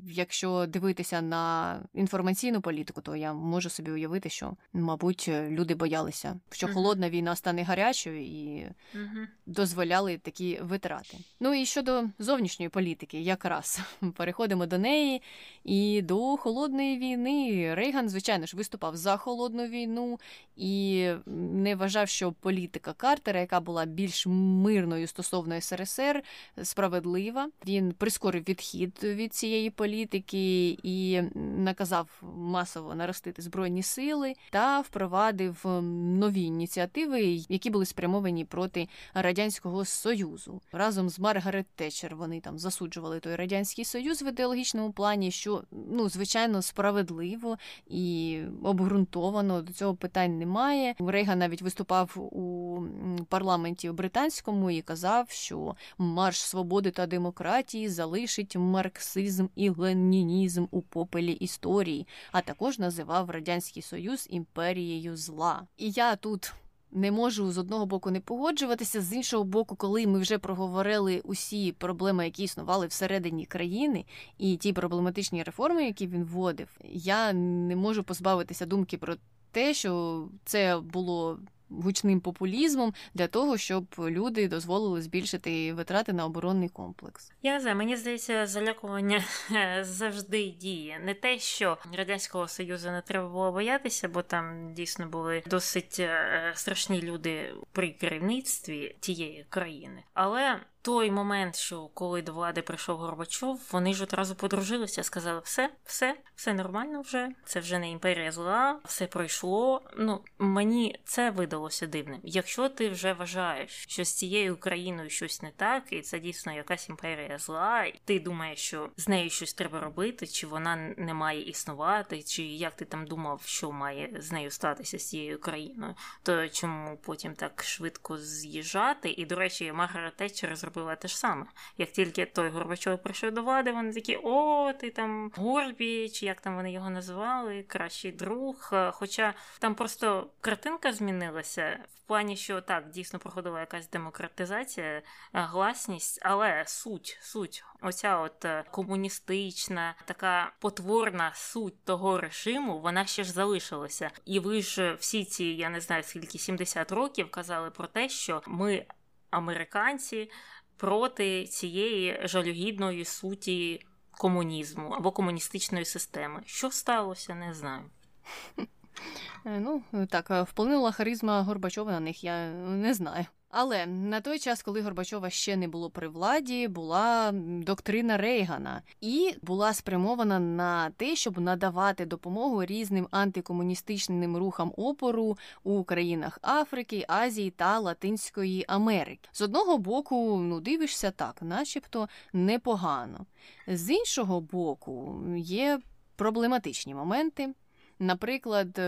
якщо дивитися на інформаційну політику, то я можу собі уявити, що, мабуть, люди боялися, що холодна війна стане гарячою і дозволяли такі витрати. Ну і щодо зовнішньої політики, якраз переходимо до неї. І до холодної війни Рейган, звичайно ж, виступав за холодну війну і не вважав, що політика Картера, яка була більш мирною стосовно СРСР, справедлива. Він прискорив відхід від цієї політики і наказав масово наростити Збройні сили та впровадив нові ініціативи, які були спрямовані проти Радянського Союзу. Разом з Маргарет Течер вони там засуджували той Радянський Союз в ідеологічному плані, що, ну, звичайно, справедливо і обґрунтовано, до цього питань немає. Рейган навіть виступав у парламенті британському і казав, що марш свободи та демократії залишить марксизм і ленінізм у попелі історії, а також називав Радянський Союз імперією зла. І я тут не можу з одного боку не погоджуватися, з іншого боку, коли ми вже проговорили усі проблеми, які існували всередині країни, і ті проблематичні реформи, які він вводив, я не можу позбавитися думки про те, що це було гучним популізмом для того, щоб люди дозволили збільшити витрати на оборонний комплекс. Я не знаю, мені здається, залякування завжди діє. Не те, що Радянського Союзу не треба було боятися, бо там дійсно були досить страшні люди при керівництві тієї країни. Але той момент, що коли до влади прийшов Горбачов, вони ж одразу подружилися, сказали, все нормально вже, це вже не імперія зла, все пройшло. Ну, мені це видалося дивним. Якщо ти вже вважаєш, що з цією країною щось не так, і це дійсно якась імперія зла, і ти думаєш, що з нею щось треба робити, чи вона не має існувати, чи як ти там думав, що має з нею статися, з цією країною, то чому потім так швидко з'їжджати? І, до речі, Маргарет Тетчер зробила те ж саме. Як тільки той Горбачов прийшов до влади, вони такі, о, ти там Горбі, чи як там вони його називали, кращий друг. Хоча там просто картинка змінилася, в плані, що так, дійсно проходила якась демократизація, гласність, але суть, оця от комуністична, така потворна суть того режиму, вона ще ж залишилася. І ви ж всі ці, я не знаю, скільки, 70 років казали про те, що ми, американці, проти цієї жалюгідної суті комунізму або комуністичної системи. Що сталося, не знаю. Ну, так, вплинула харизма Горбачова на них, я не знаю. Але на той час, коли Горбачова ще не було при владі, була доктрина Рейгана і була спрямована на те, щоб надавати допомогу різним антикомуністичним рухам опору у країнах Африки, Азії та Латинської Америки. З одного боку, ну, дивишся так, начебто непогано. З іншого боку, є проблематичні моменти. Наприклад,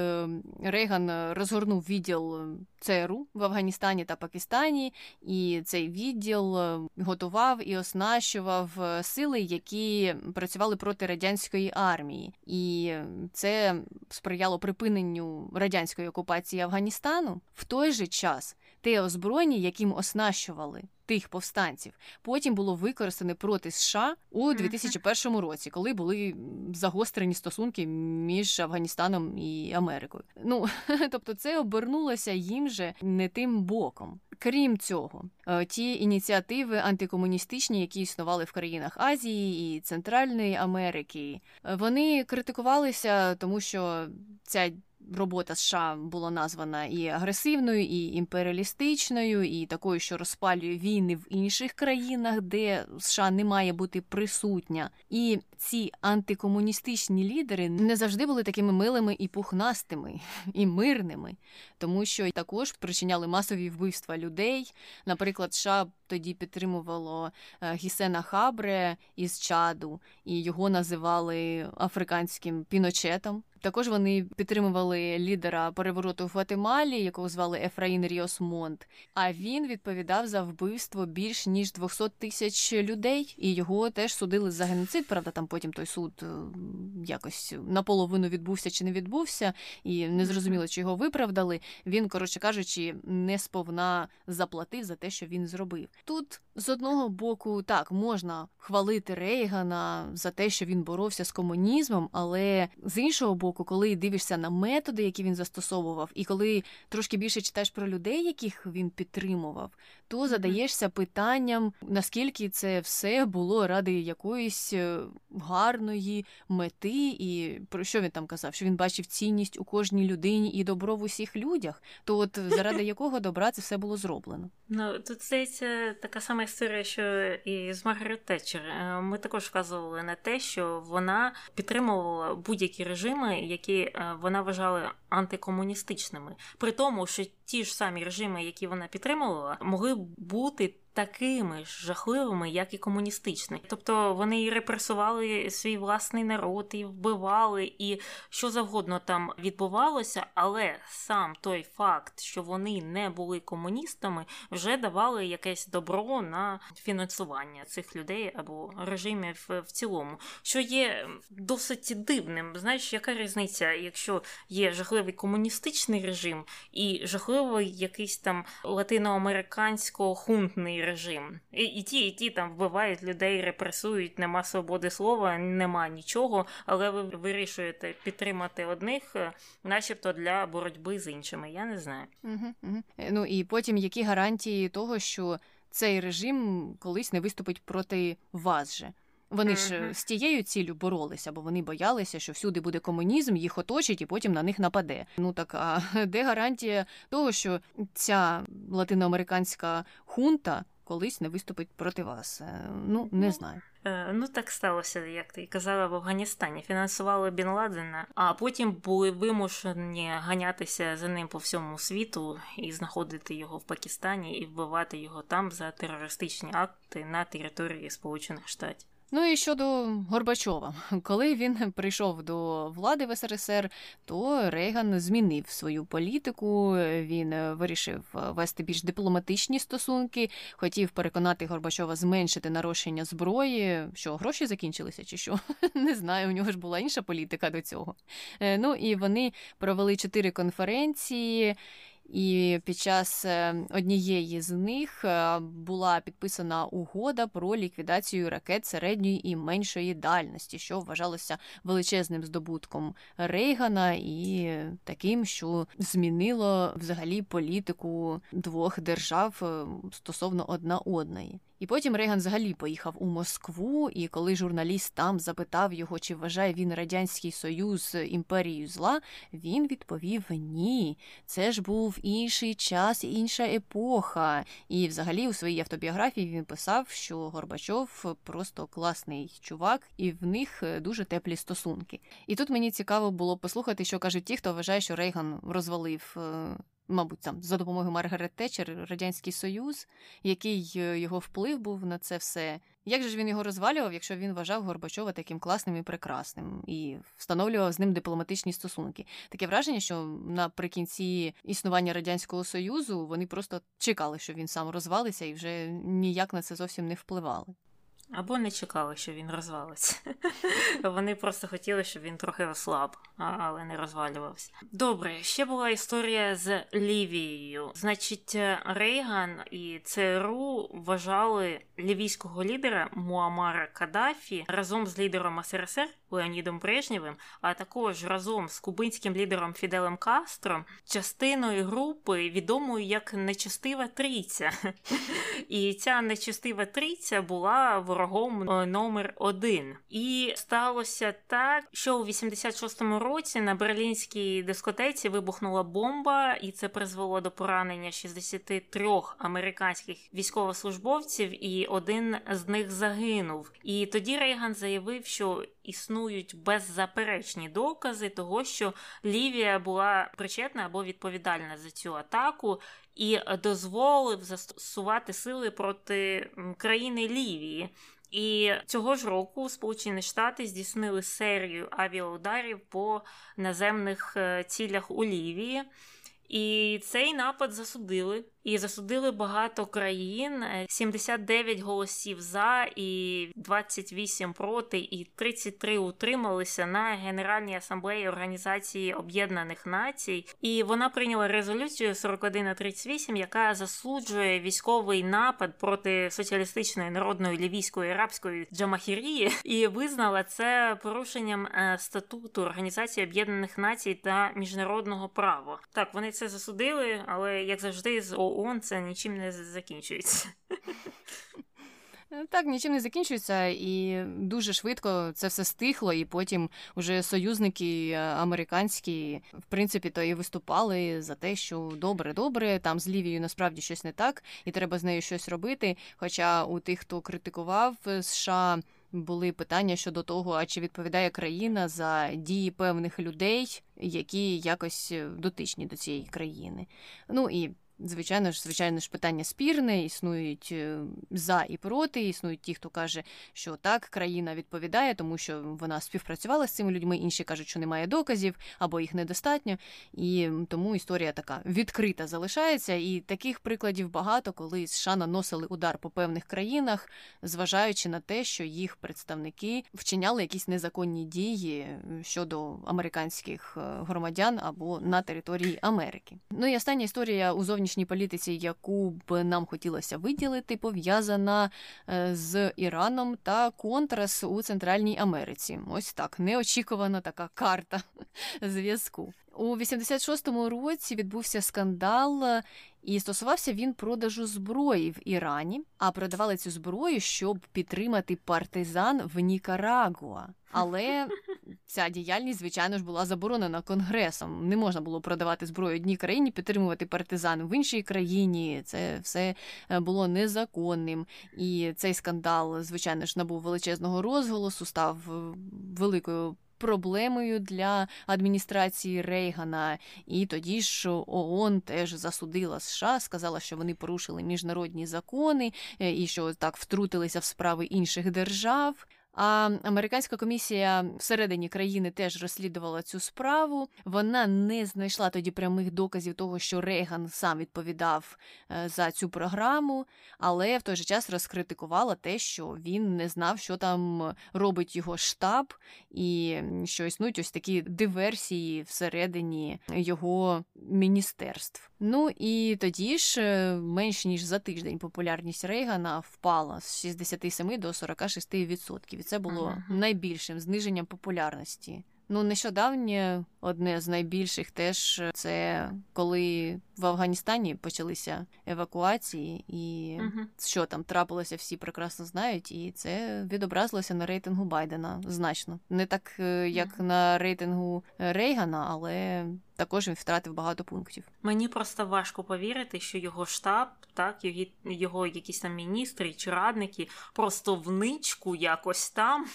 Рейган розгорнув відділ ЦРУ в Афганістані та Пакистані, і цей відділ готував і оснащував сили, які працювали проти радянської армії. І це сприяло припиненню радянської окупації Афганістану. В той же час те озброєння, яким оснащували тих повстанців, потім було використане проти США у 2001 році, коли були загострені стосунки між Афганістаном і Америкою. Ну, тобто це обернулося їм же не тим боком. Крім цього, ті ініціативи антикомуністичні, які існували в країнах Азії і Центральної Америки, вони критикувалися, тому що ця робота США була названа і агресивною, і імперіалістичною, і такою, що розпалює війни в інших країнах, де США не має бути присутня. І ці антикомуністичні лідери не завжди були такими милими і пухнастими, і мирними, тому що також причиняли масові вбивства людей. Наприклад, США тоді підтримувало Гісена Хабре із Чаду, і його називали африканським Піночетом. Також вони підтримували лідера перевороту в Гватемалі, якого звали Ефраїн Ріос Монт. А він відповідав за вбивство більш ніж 200 тисяч людей, і його теж судили за геноцид. Правда, там потім той суд якось наполовину відбувся чи не відбувся, і не зрозуміло, чи його виправдали. Він, коротше кажучи, не сповна заплатив за те, що він зробив. Тут, з одного боку, так, можна хвалити Рейгана за те, що він боровся з комунізмом, але з іншого боку, коли дивишся на методи, які він застосовував, і коли трошки більше читаєш про людей, яких він підтримував, то задаєшся питанням, наскільки це все було ради якоїсь гарної мети, і про що він там казав, що він бачив цінність у кожній людині і добро в усіх людях, то от заради якого добра це все було зроблено. Ну, тут, здається, така сама історія, що і з Маргарет Течер. Ми також вказували на те, що вона підтримувала будь-які режими, які вона вважала антикомуністичними. При тому, що ті ж самі режими, які вона підтримувала, могли бути такими ж жахливими, як і комуністичні. Тобто вони і репресували свій власний народ, і вбивали, і що завгодно там відбувалося, але сам той факт, що вони не були комуністами, вже давали якесь добро на фінансування цих людей або режимів в цілому, що є досить дивним. Знаєш, яка різниця, якщо є жахливий комуністичний режим і жахливий якийсь там латиноамерикансько-хунтний режим. І ті там вбивають людей, репресують, нема свободи слова, нема нічого, але ви вирішуєте підтримати одних, начебто для боротьби з іншими, я не знаю. Ну і потім які гарантії того, що цей режим колись не виступить проти вас же? Вони ж з тією ціллю боролися, бо вони боялися, що всюди буде комунізм, їх оточить і потім на них нападе. Ну так, а де гарантія того, що ця латиноамериканська хунта колись не виступить проти вас? Ну, не знаю. Ну, так сталося, як ти казала, в Афганістані. Фінансували Бін Ладена, а потім були вимушені ганятися за ним по всьому світу і знаходити його в Пакистані і вбивати його там за терористичні акти на території Сполучених Штатів. Ну і щодо Горбачова. Коли він прийшов до влади в СРСР, то Рейган змінив свою політику, він вирішив вести більш дипломатичні стосунки, хотів переконати Горбачова зменшити нарощення зброї. Що, гроші закінчилися чи що? Не знаю, у нього ж була інша політика до цього. Ну і вони провели 4 конференції, і під час однієї з них була підписана угода про ліквідацію ракет середньої і меншої дальності, що вважалося величезним здобутком Рейгана і таким, що змінило взагалі політику двох держав стосовно одна одної. І потім Рейган взагалі поїхав у Москву, і коли журналіст там запитав його, чи вважає він Радянський Союз імперією зла, він відповів «Ні, це ж був інший час, інша епоха». І взагалі у своїй автобіографії він писав, що Горбачов просто класний чувак, і в них дуже теплі стосунки. І тут мені цікаво було послухати, що кажуть ті, хто вважає, що Рейган розвалив, мабуть, там за допомогою Маргарет Течер, Радянський Союз, який його вплив був на це все. Як же ж він його розвалював, якщо він вважав Горбачова таким класним і прекрасним, і встановлював з ним дипломатичні стосунки? Таке враження, що наприкінці існування Радянського Союзу вони просто чекали, що він сам розвалиться, і вже ніяк на це зовсім не впливали. Або не чекали, що він розвалився. Вони просто хотіли, щоб він трохи ослаб, але не розвалювався. Добре, ще була історія з Лівією. Значить, Рейган і ЦРУ вважали лівійського лідера Муаммара Каддафі разом з лідером СРСР Леонідом Брежнєвим, а також разом з кубинським лідером Фіделем Кастро частиною групи, відомої як Нечистива Трійця. І ця Нечистива Трійця була ворогом номер 1. І сталося так, що у 86-му році на берлінській дискотеці вибухнула бомба, і це призвело до поранення 63 американських військовослужбовців, і один з них загинув. І тоді Рейган заявив, що існують беззаперечні докази того, що Лівія була причетна або відповідальна за цю атаку, і дозволив застосувати сили проти країни Лівії. І цього ж року Сполучені Штати здійснили серію авіаударів по наземних цілях у Лівії. І цей напад засудили. І засудили багато країн, 79 голосів за і 28 проти, і 33 утрималися на Генеральній асамблеї Організації Об'єднаних Націй. І вона прийняла резолюцію 41/38, яка засуджує військовий напад проти соціалістичної народної лівійської арабської джамахірії і визнала це порушенням статуту Організації Об'єднаних Націй та міжнародного права. Так, вони це засудили, але, як завжди, з ООН це нічим не закінчується. Так, нічим не закінчується, і дуже швидко це все стихло, і потім уже союзники американські, в принципі, то і виступали за те, що добре, там з Лівією насправді щось не так, і треба з нею щось робити, хоча у тих, хто критикував США, були питання щодо того, а чи відповідає країна за дії певних людей, які якось дотичні до цієї країни. Ну і Звичайно ж, питання спірне, існують за і проти, існують ті, хто каже, що так, країна відповідає, тому що вона співпрацювала з цими людьми, інші кажуть, що немає доказів, або їх недостатньо, і тому історія така відкрита залишається, і таких прикладів багато, коли США наносили удар по певних країнах, зважаючи на те, що їх представники вчиняли якісь незаконні дії щодо американських громадян або на території Америки. Ну і остання історія у зовнішній політиці, яку б нам хотілося виділити, пов'язана з Іраном та контрас у Центральній Америці. Ось так, неочікувана така карта зв'язку. У 86-му році відбувся скандал, і стосувався він продажу зброї в Ірані, а продавали цю зброю, щоб підтримати партизан в Нікарагуа. Але ця діяльність, звичайно ж, була заборонена Конгресом. Не можна було продавати зброю одній країні, підтримувати партизан в іншій країні. Це все було незаконним. І цей скандал, звичайно ж, набув величезного розголосу, став великою проблемою для адміністрації Рейгана, і тоді ж ООН теж засудила США, сказала, що вони порушили міжнародні закони і що так втрутилися в справи інших держав. А американська комісія всередині країни теж розслідувала цю справу. Вона не знайшла тоді прямих доказів того, що Рейган сам відповідав за цю програму, але в той же час розкритикувала те, що він не знав, що там робить його штаб, і що існують ось такі диверсії всередині його міністерств. Ну і тоді ж менш ніж за тиждень популярність Рейгана впала з 67 до 46%. Це було найбільшим зниженням популярності. Ну, нещодавнє одне з найбільших теж це коли в Афганістані почалися евакуації, і що там трапилося, всі прекрасно знають, і це відобразилося на рейтингу Байдена значно. Не так, як на рейтингу Рейгана, але також він втратив багато пунктів. Мені просто важко повірити, що його штаб, так, його якісь там міністри чи радники просто в ничку якось там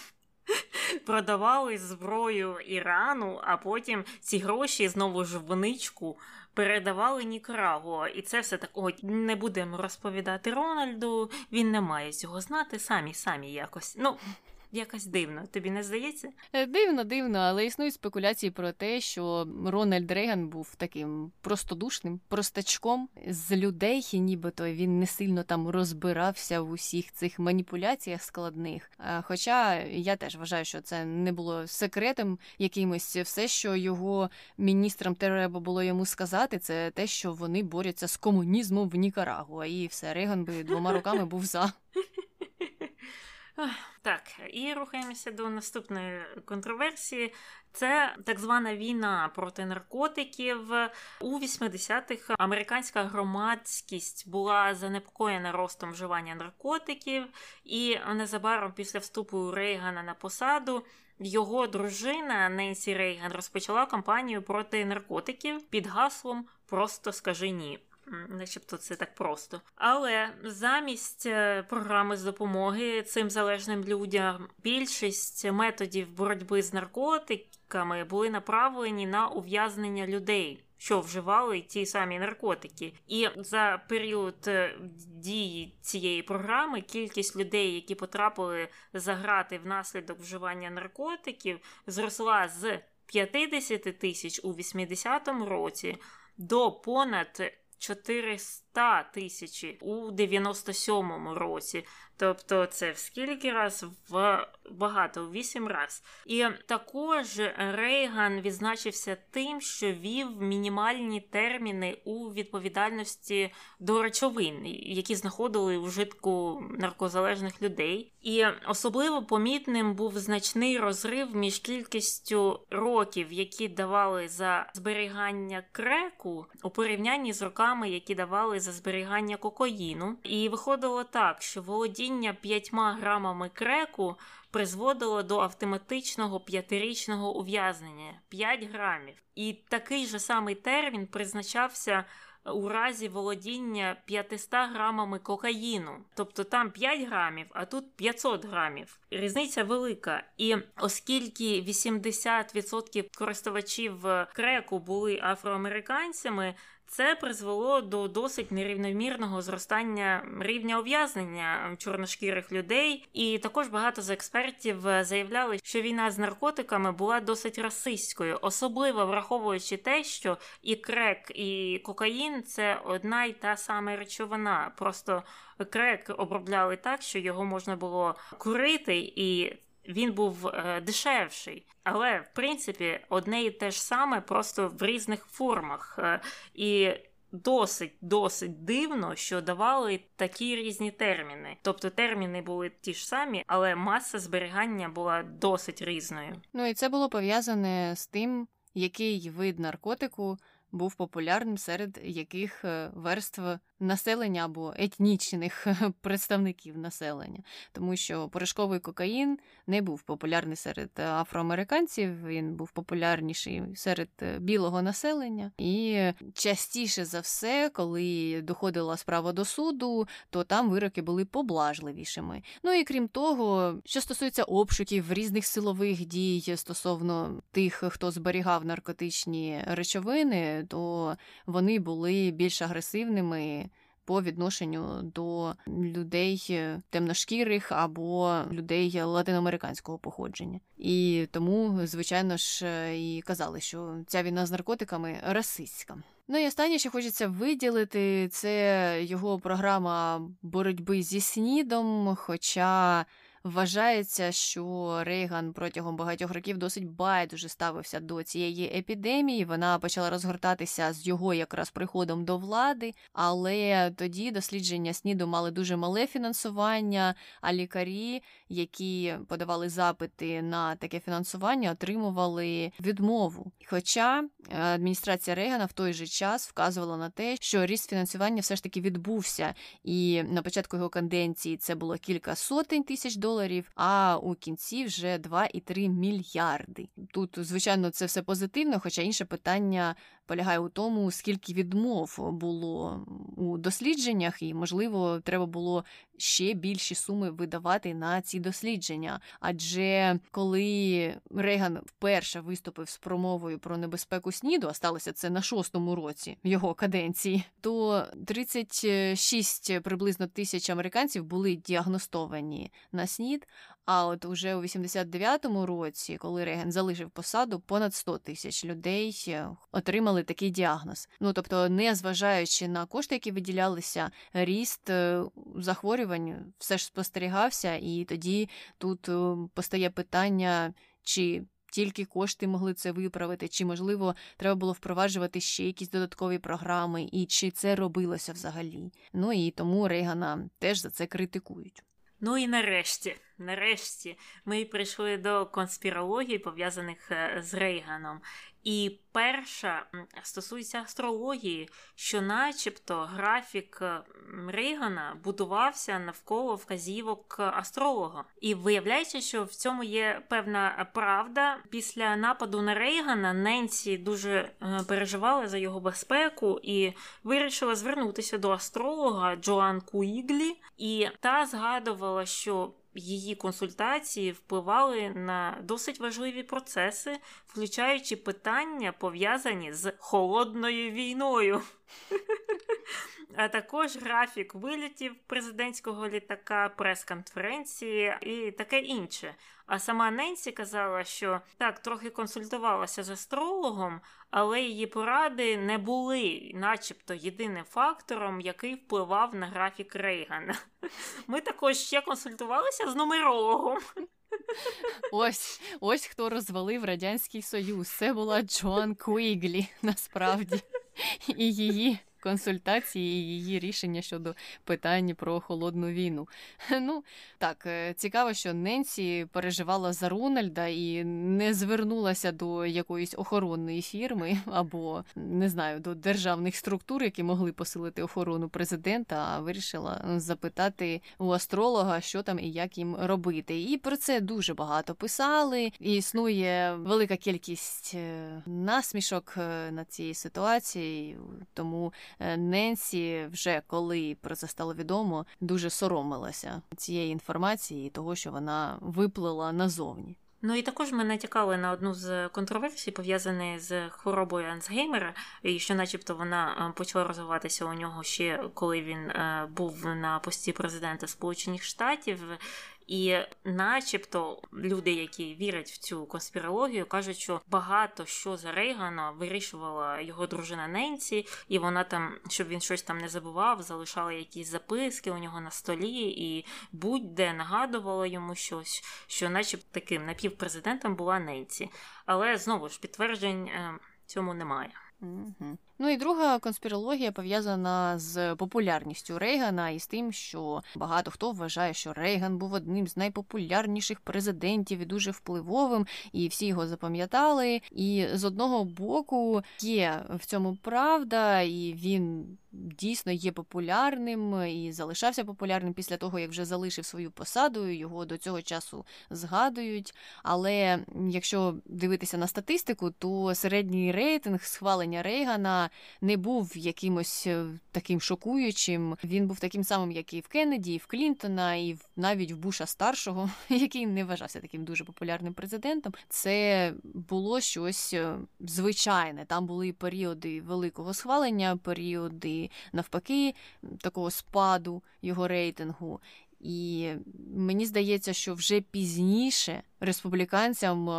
продавали зброю Ірану, а потім ці гроші знову ж в ничку передавали Нікарагуа. І це все так, ой, не будемо розповідати Рональду, він не має цього знати, самі якось. Ну, якось дивно, тобі не здається? Дивно, але існують спекуляції про те, що Рональд Рейган був таким простодушним, простачком з людей, нібито він не сильно там розбирався в усіх цих маніпуляціях складних. Хоча я теж вважаю, що це не було секретом якимось. Все, що його міністрам треба було йому сказати, це те, що вони борються з комунізмом в Нікарагуа. І все, Рейган би двома руками був за. Так, і рухаємося до наступної контроверсії. Це так звана війна проти наркотиків. У 80-х американська громадськість була занепокоєна ростом вживання наркотиків, і незабаром після вступу Рейгана на посаду його дружина Ненсі Рейган розпочала кампанію проти наркотиків під гаслом «Просто скажи ні». Начебто це так просто. Але замість програми з допомоги цим залежним людям більшість методів боротьби з наркотиками були направлені на ув'язнення людей що вживали ті самі наркотики. І за період дії цієї програми кількість людей, які потрапили за грати внаслідок вживання наркотиків, зросла з 50 тисяч у 80-му році до понад 400 тисяч у 97-му році. Тобто це в скільки раз? В 8 раз. І також Рейган відзначився тим, що ввів мінімальні терміни у відповідальності до речовин, які знаходили у вжитку наркозалежних людей. І особливо помітним був значний розрив між кількістю років, які давали за зберігання креку, у порівнянні з роками, які давали за зберігання кокаїну. І виходило так, що володіння 5 грамами креку призводило до автоматичного 5-річного ув'язнення. 5 грамів. І такий же самий термін призначався у разі володіння 500 грамами кокаїну. Тобто там 5 грамів, а тут 500 грамів. Різниця велика. І оскільки 80% користувачів креку були афроамериканцями, це призвело до досить нерівномірного зростання рівня ув'язнення чорношкірих людей. І також багато з експертів заявляли, що війна з наркотиками була досить расистською, особливо враховуючи те, що і крек, і кокаїн – це одна й та сама речовина. Просто крек обробляли так, що його можна було курити, і він був дешевший. Але, в принципі, одне і те ж саме, просто в різних формах. І досить дивно, що давали такі різні терміни. Тобто терміни були ті ж самі, але маса зберігання була досить різною. Ну і це було пов'язане з тим, який вид наркотику був популярним серед яких верств населення або етнічних представників населення. Тому що порошковий кокаїн не був популярний серед афроамериканців, він був популярніший серед білого населення. І частіше за все, коли доходила справа до суду, то там вироки були поблажливішими. Ну і крім того, що стосується обшуків, різних силових дій стосовно тих, хто зберігав наркотичні речовини, то вони були більш агресивними по відношенню до людей темношкірих або людей латиноамериканського походження. І тому, звичайно ж, і казали, що ця війна з наркотиками расистська. Ну і останнє, що хочеться виділити, це його програма боротьби зі СНІДом, хоча вважається, що Рейган протягом багатьох років досить байдуже ставився до цієї епідемії. Вона почала розгортатися з його якраз приходом до влади, але тоді дослідження СНІДу мали дуже мале фінансування, а лікарі, які подавали запити на таке фінансування, отримували відмову. Хоча адміністрація Рейгана в той же час вказувала на те, що ріст фінансування все ж таки відбувся. І на початку його каденції це було кілька сотень тисяч доларів, а у кінці вже 2,3 мільярди. Тут, звичайно, це все позитивно, хоча інше питання полягає у тому, скільки відмов було у дослідженнях, і, можливо, треба було ще більші суми видавати на ці дослідження. Адже коли Рейган вперше виступив з промовою про небезпеку СНІДу, а сталося це на 6-му році його каденції, то 36 приблизно тисяч американців були діагностовані на СНІД, а от уже у 89-му році, коли Рейган залишив посаду, понад 100 тисяч людей отримали такий діагноз. Ну, тобто, незважаючи на кошти, які виділялися, ріст захворювань все ж спостерігався, і тоді тут постає питання, чи тільки кошти могли це виправити, чи, можливо, треба було впроваджувати ще якісь додаткові програми, і чи це робилося взагалі. Ну, і тому Рейгана теж за це критикують. Ну і нарешті ми прийшли до конспірологій, пов'язаних з Рейганом. І перша стосується астрології, що начебто графік Рейгана будувався навколо вказівок астролога. І виявляється, що в цьому є певна правда. Після нападу на Рейгана Ненсі дуже переживала за його безпеку і вирішила звернутися до астролога Джоан Куїглі. І та згадувала, що її консультації впливали на досить важливі процеси, включаючи питання, пов'язані з холодною війною. А також графік вилітів президентського літака, прес-конференції і таке інше. А сама Ненсі казала, що так, трохи консультувалася з астрологом, але її поради не були начебто єдиним фактором, який впливав на графік Рейгана. Ми також ще консультувалися з нумерологом. Ось хто розвалив Радянський Союз. Це була Джоан Куіглі, насправді. І її консультації, і її рішення щодо питань про холодну війну. Ну, так, цікаво, що Ненсі переживала за Рональда і не звернулася до якоїсь охоронної фірми або, не знаю, до державних структур, які могли посилити охорону президента, а вирішила запитати у астролога, що там і як їм робити. І про це дуже багато писали, і існує велика кількість насмішок над цією ситуацією, тому Ненсі вже, коли про це стало відомо, дуже соромилася цієї інформації і того, що вона виплила назовні. Ну і також ми натякали на одну з контроверсій, пов'язаної з хворобою Альцгеймера, і що начебто вона почала розвиватися у нього ще, коли він був на пості президента Сполучених Штатів. І начебто люди, які вірять в цю конспірологію, кажуть, що багато що за Рейгана вирішувала його дружина Ненсі, і вона там, щоб він щось там не забував, залишала якісь записки у нього на столі, і будь-де нагадувала йому щось, що начебто таким напівпрезидентом була Ненсі. Але, знову ж, підтверджень цьому немає. Угу. Ну і друга конспірологія пов'язана з популярністю Рейгана і з тим, що багато хто вважає, що Рейган був одним з найпопулярніших президентів і дуже впливовим, і всі його запам'ятали. І з одного боку є в цьому правда, і він дійсно є популярним і залишався популярним після того, як вже залишив свою посаду, його до цього часу згадують. Але якщо дивитися на статистику, то середній рейтинг схвалення Рейгана не був якимось таким шокуючим. Він був таким самим, як і в Кеннеді, і в Клінтона, і навіть в Буша-старшого, який не вважався таким дуже популярним президентом. Це було щось звичайне. Там були періоди великого схвалення, періоди, навпаки, такого спаду його рейтингу. І мені здається, що вже пізніше республіканцям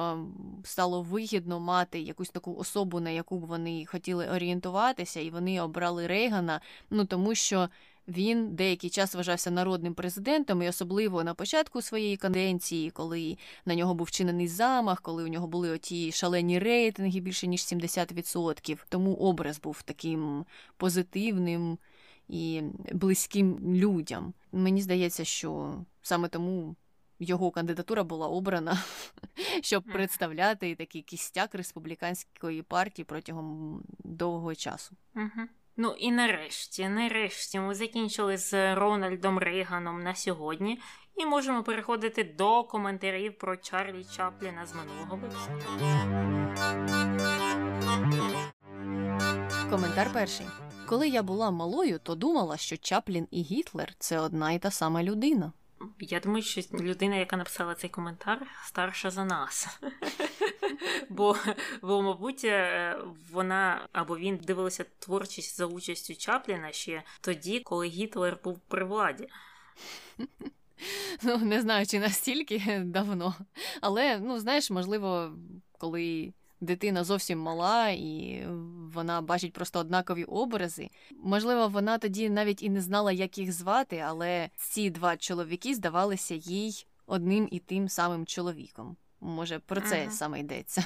стало вигідно мати якусь таку особу, на яку б вони хотіли орієнтуватися, і вони обрали Рейгана, тому що він деякий час вважався народним президентом, і особливо на початку своєї каденції, коли на нього був вчинений замах, коли у нього були оті шалені рейтинги більше ніж 70%. Тому образ був таким позитивним і близьким людям. Мені здається, що саме тому його кандидатура була обрана, щоб представляти такий кістяк республіканської партії протягом довгого часу. Ну і нарешті ми закінчили з Рональдом Рейганом на сьогодні і можемо переходити до коментарів про Чарлі Чапліна з минулого випуску. Коментар перший. Коли я була малою, то думала, що Чаплін і Гітлер – це одна і та сама людина. Я думаю, що людина, яка написала цей коментар, старша за нас. Бо, мабуть, вона або він дивилися творчість за участю Чапліна ще тоді, коли Гітлер був при владі. Не знаю, чи настільки давно. Але, знаєш, можливо, коли дитина зовсім мала, і вона бачить просто однакові образи. Можливо, вона тоді навіть і не знала, як їх звати, але ці два чоловіки здавалися їй одним і тим самим чоловіком. Може, про це саме йдеться.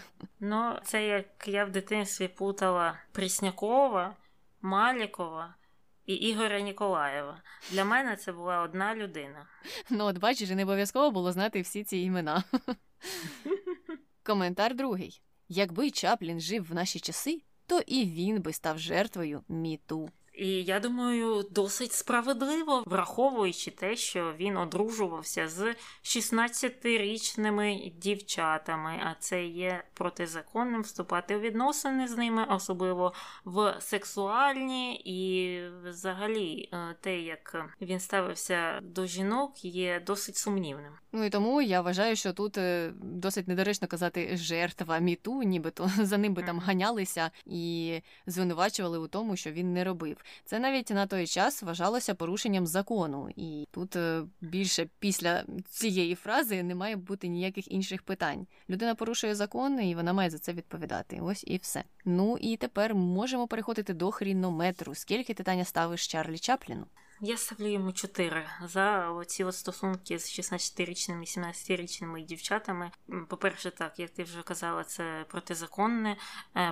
Це як я в дитинстві плутала Преснякова, Малікова і Ігоря Ніколаєва. Для мене це була одна людина. От бачиш, не обов'язково було знати всі ці імена. Коментар другий. Якби Чаплін жив в наші часи, то і він би став жертвою МіТу. І я думаю, досить справедливо, враховуючи те, що він одружувався з 16-річними дівчатами, а це є протизаконним вступати у відносини з ними, особливо в сексуальні, і взагалі те, як він ставився до жінок, є досить сумнівним. Ну і тому я вважаю, що тут досить недоречно казати жертва міту, нібито за ним би там ганялися і звинувачували у тому, що він не робив. Це навіть на той час вважалося порушенням закону. І тут більше після цієї фрази не має бути ніяких інших питань. Людина порушує закон, і вона має за це відповідати. Ось і все. Ну і тепер можемо переходити до хронометру. Скільки ти, Таня, ставиш Чарлі Чапліну? Я ставлю йому 4 за оці от стосунки з 16-річними, 17-річними дівчатами. По-перше, так, як ти вже казала, це протизаконне.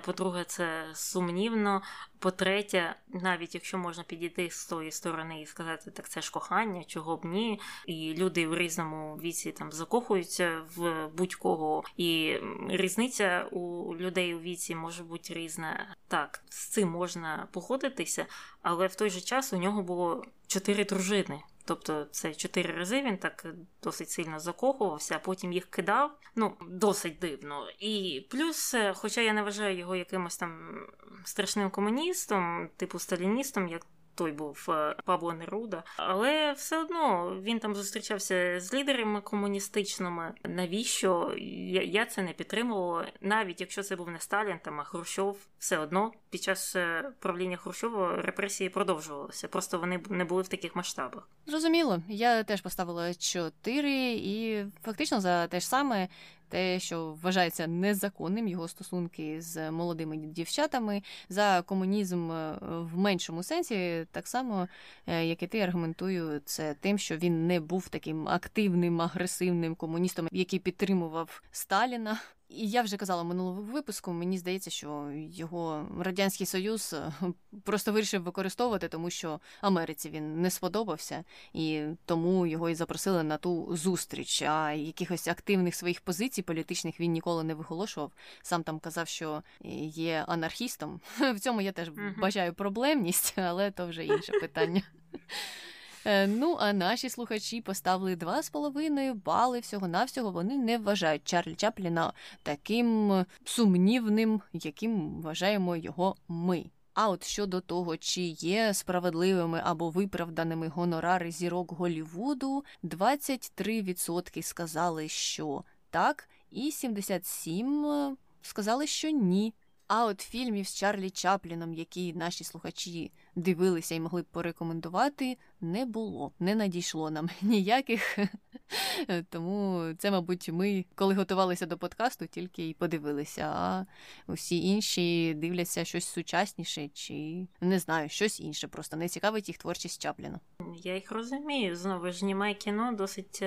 По-друге, це сумнівно. По-третє, навіть якщо можна підійти з тої сторони і сказати, так це ж кохання, чого б ні. І люди в різному віці там закохуються в будь-кого. І різниця у людей у віці може бути різна. Так, з цим можна погодитися, але в той же час у нього було 4 дружини. Тобто це 4 рази він так досить сильно закохувався, а потім їх кидав. Ну, досить дивно. І плюс, хоча я не вважаю його якимось там страшним комуністом, типу сталіністом, як той був Павло Неруда, але все одно він там зустрічався з лідерами комуністичними. Навіщо? Я це не підтримувала. Навіть якщо це був не Сталін, там, а Хрущов, все одно під час правління Хрущова репресії продовжувалися. Просто вони не були в таких масштабах. Зрозуміло. Я теж поставила 4 і фактично за те ж саме. Те, що вважається незаконним, його стосунки з молодими дівчатами, за комунізм в меншому сенсі, так само, як і ти, аргументую це тим, що він не був таким активним, агресивним комуністом, який підтримував Сталіна. І я вже казала в минулому випуску, мені здається, що його Радянський Союз просто вирішив використовувати, тому що Америці він не сподобався, і тому його і запросили на ту зустріч. А якихось активних своїх позицій політичних він ніколи не виголошував. Сам там казав, що є анархістом. В цьому я теж бажаю проблемність, але то вже інше питання. Ну, а наші слухачі поставили 2,5 бали всього-навсього. Вони не вважають Чарлі Чапліна таким сумнівним, яким вважаємо його ми. А от щодо того, чи є справедливими або виправданими гонорари зірок Голлівуду, 23% сказали, що так, і 77% сказали, що ні. А от фільмів з Чарлі Чапліном, які наші слухачі дивилися і могли б порекомендувати, не було. Не надійшло нам ніяких. Тому це, мабуть, ми, коли готувалися до подкасту, тільки і подивилися. А усі інші дивляться щось сучасніше чи, не знаю, щось інше. Просто не цікавить їх творчість Чапліна. Я їх розумію. Знову ж, німе кіно досить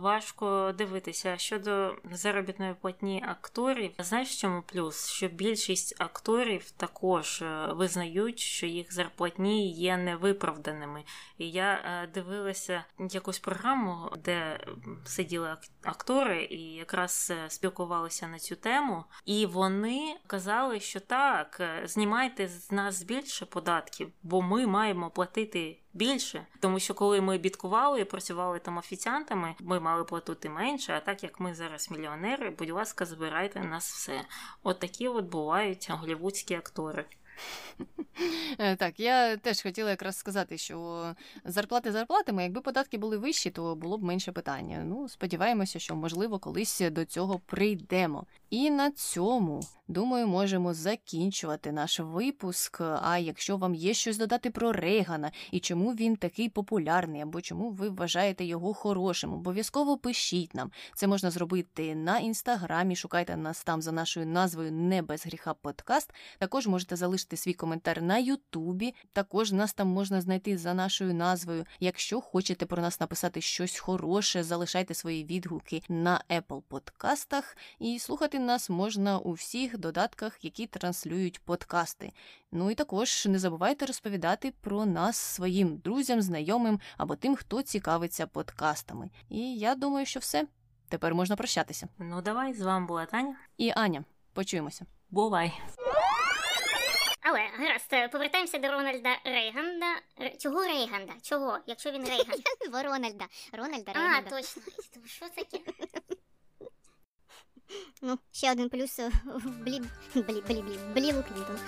важко дивитися. Щодо заробітної платні акторів, знаєш, в чому плюс? Що більшість акторів також визнають, що їх зарплатні є невиправданими. І я дивилася якусь програму, де сиділи актори і якраз спілкувалися на цю тему. І вони казали, що так, знімайте з нас більше податків, бо ми маємо платити більше. Тому що коли ми бідкували і працювали там офіціантами, ми мали платити менше, а так як ми зараз мільйонери, будь ласка, збирайте нас все. От такі от бувають голлівудські актори. Так, я теж хотіла якраз сказати, що зарплати зарплатами, якби податки були вищі, то було б менше питання. Ну, сподіваємося, що, можливо, колись до цього прийдемо. І на цьому, думаю, можемо закінчувати наш випуск. А якщо вам є щось додати про Рейгана і чому він такий популярний, або чому ви вважаєте його хорошим, обов'язково пишіть нам. Це можна зробити на Інстаграмі, шукайте нас там за нашою назвою «Не без гріха подкаст». Також можете залишити свій коментар на Ютубі, також нас там можна знайти за нашою назвою. Якщо хочете про нас написати щось хороше, залишайте свої відгуки на Apple подкастах і слухати нас можна у всіх додатках, які транслюють подкасти. Ну і також не забувайте розповідати про нас своїм друзям, знайомим або тим, хто цікавиться подкастами. І я думаю, що все. Тепер можна прощатися. Ну давай, з вами була Таня. І Аня. Почуємося. Бувай! Але, гаразд, повертаємося до Рональда Рейганда. Чого Рейганда? Чого? Якщо він Рейган? Рональда Рейганда. А, точно. Що таке? Ну, ще один плюс в Білу Клінтон.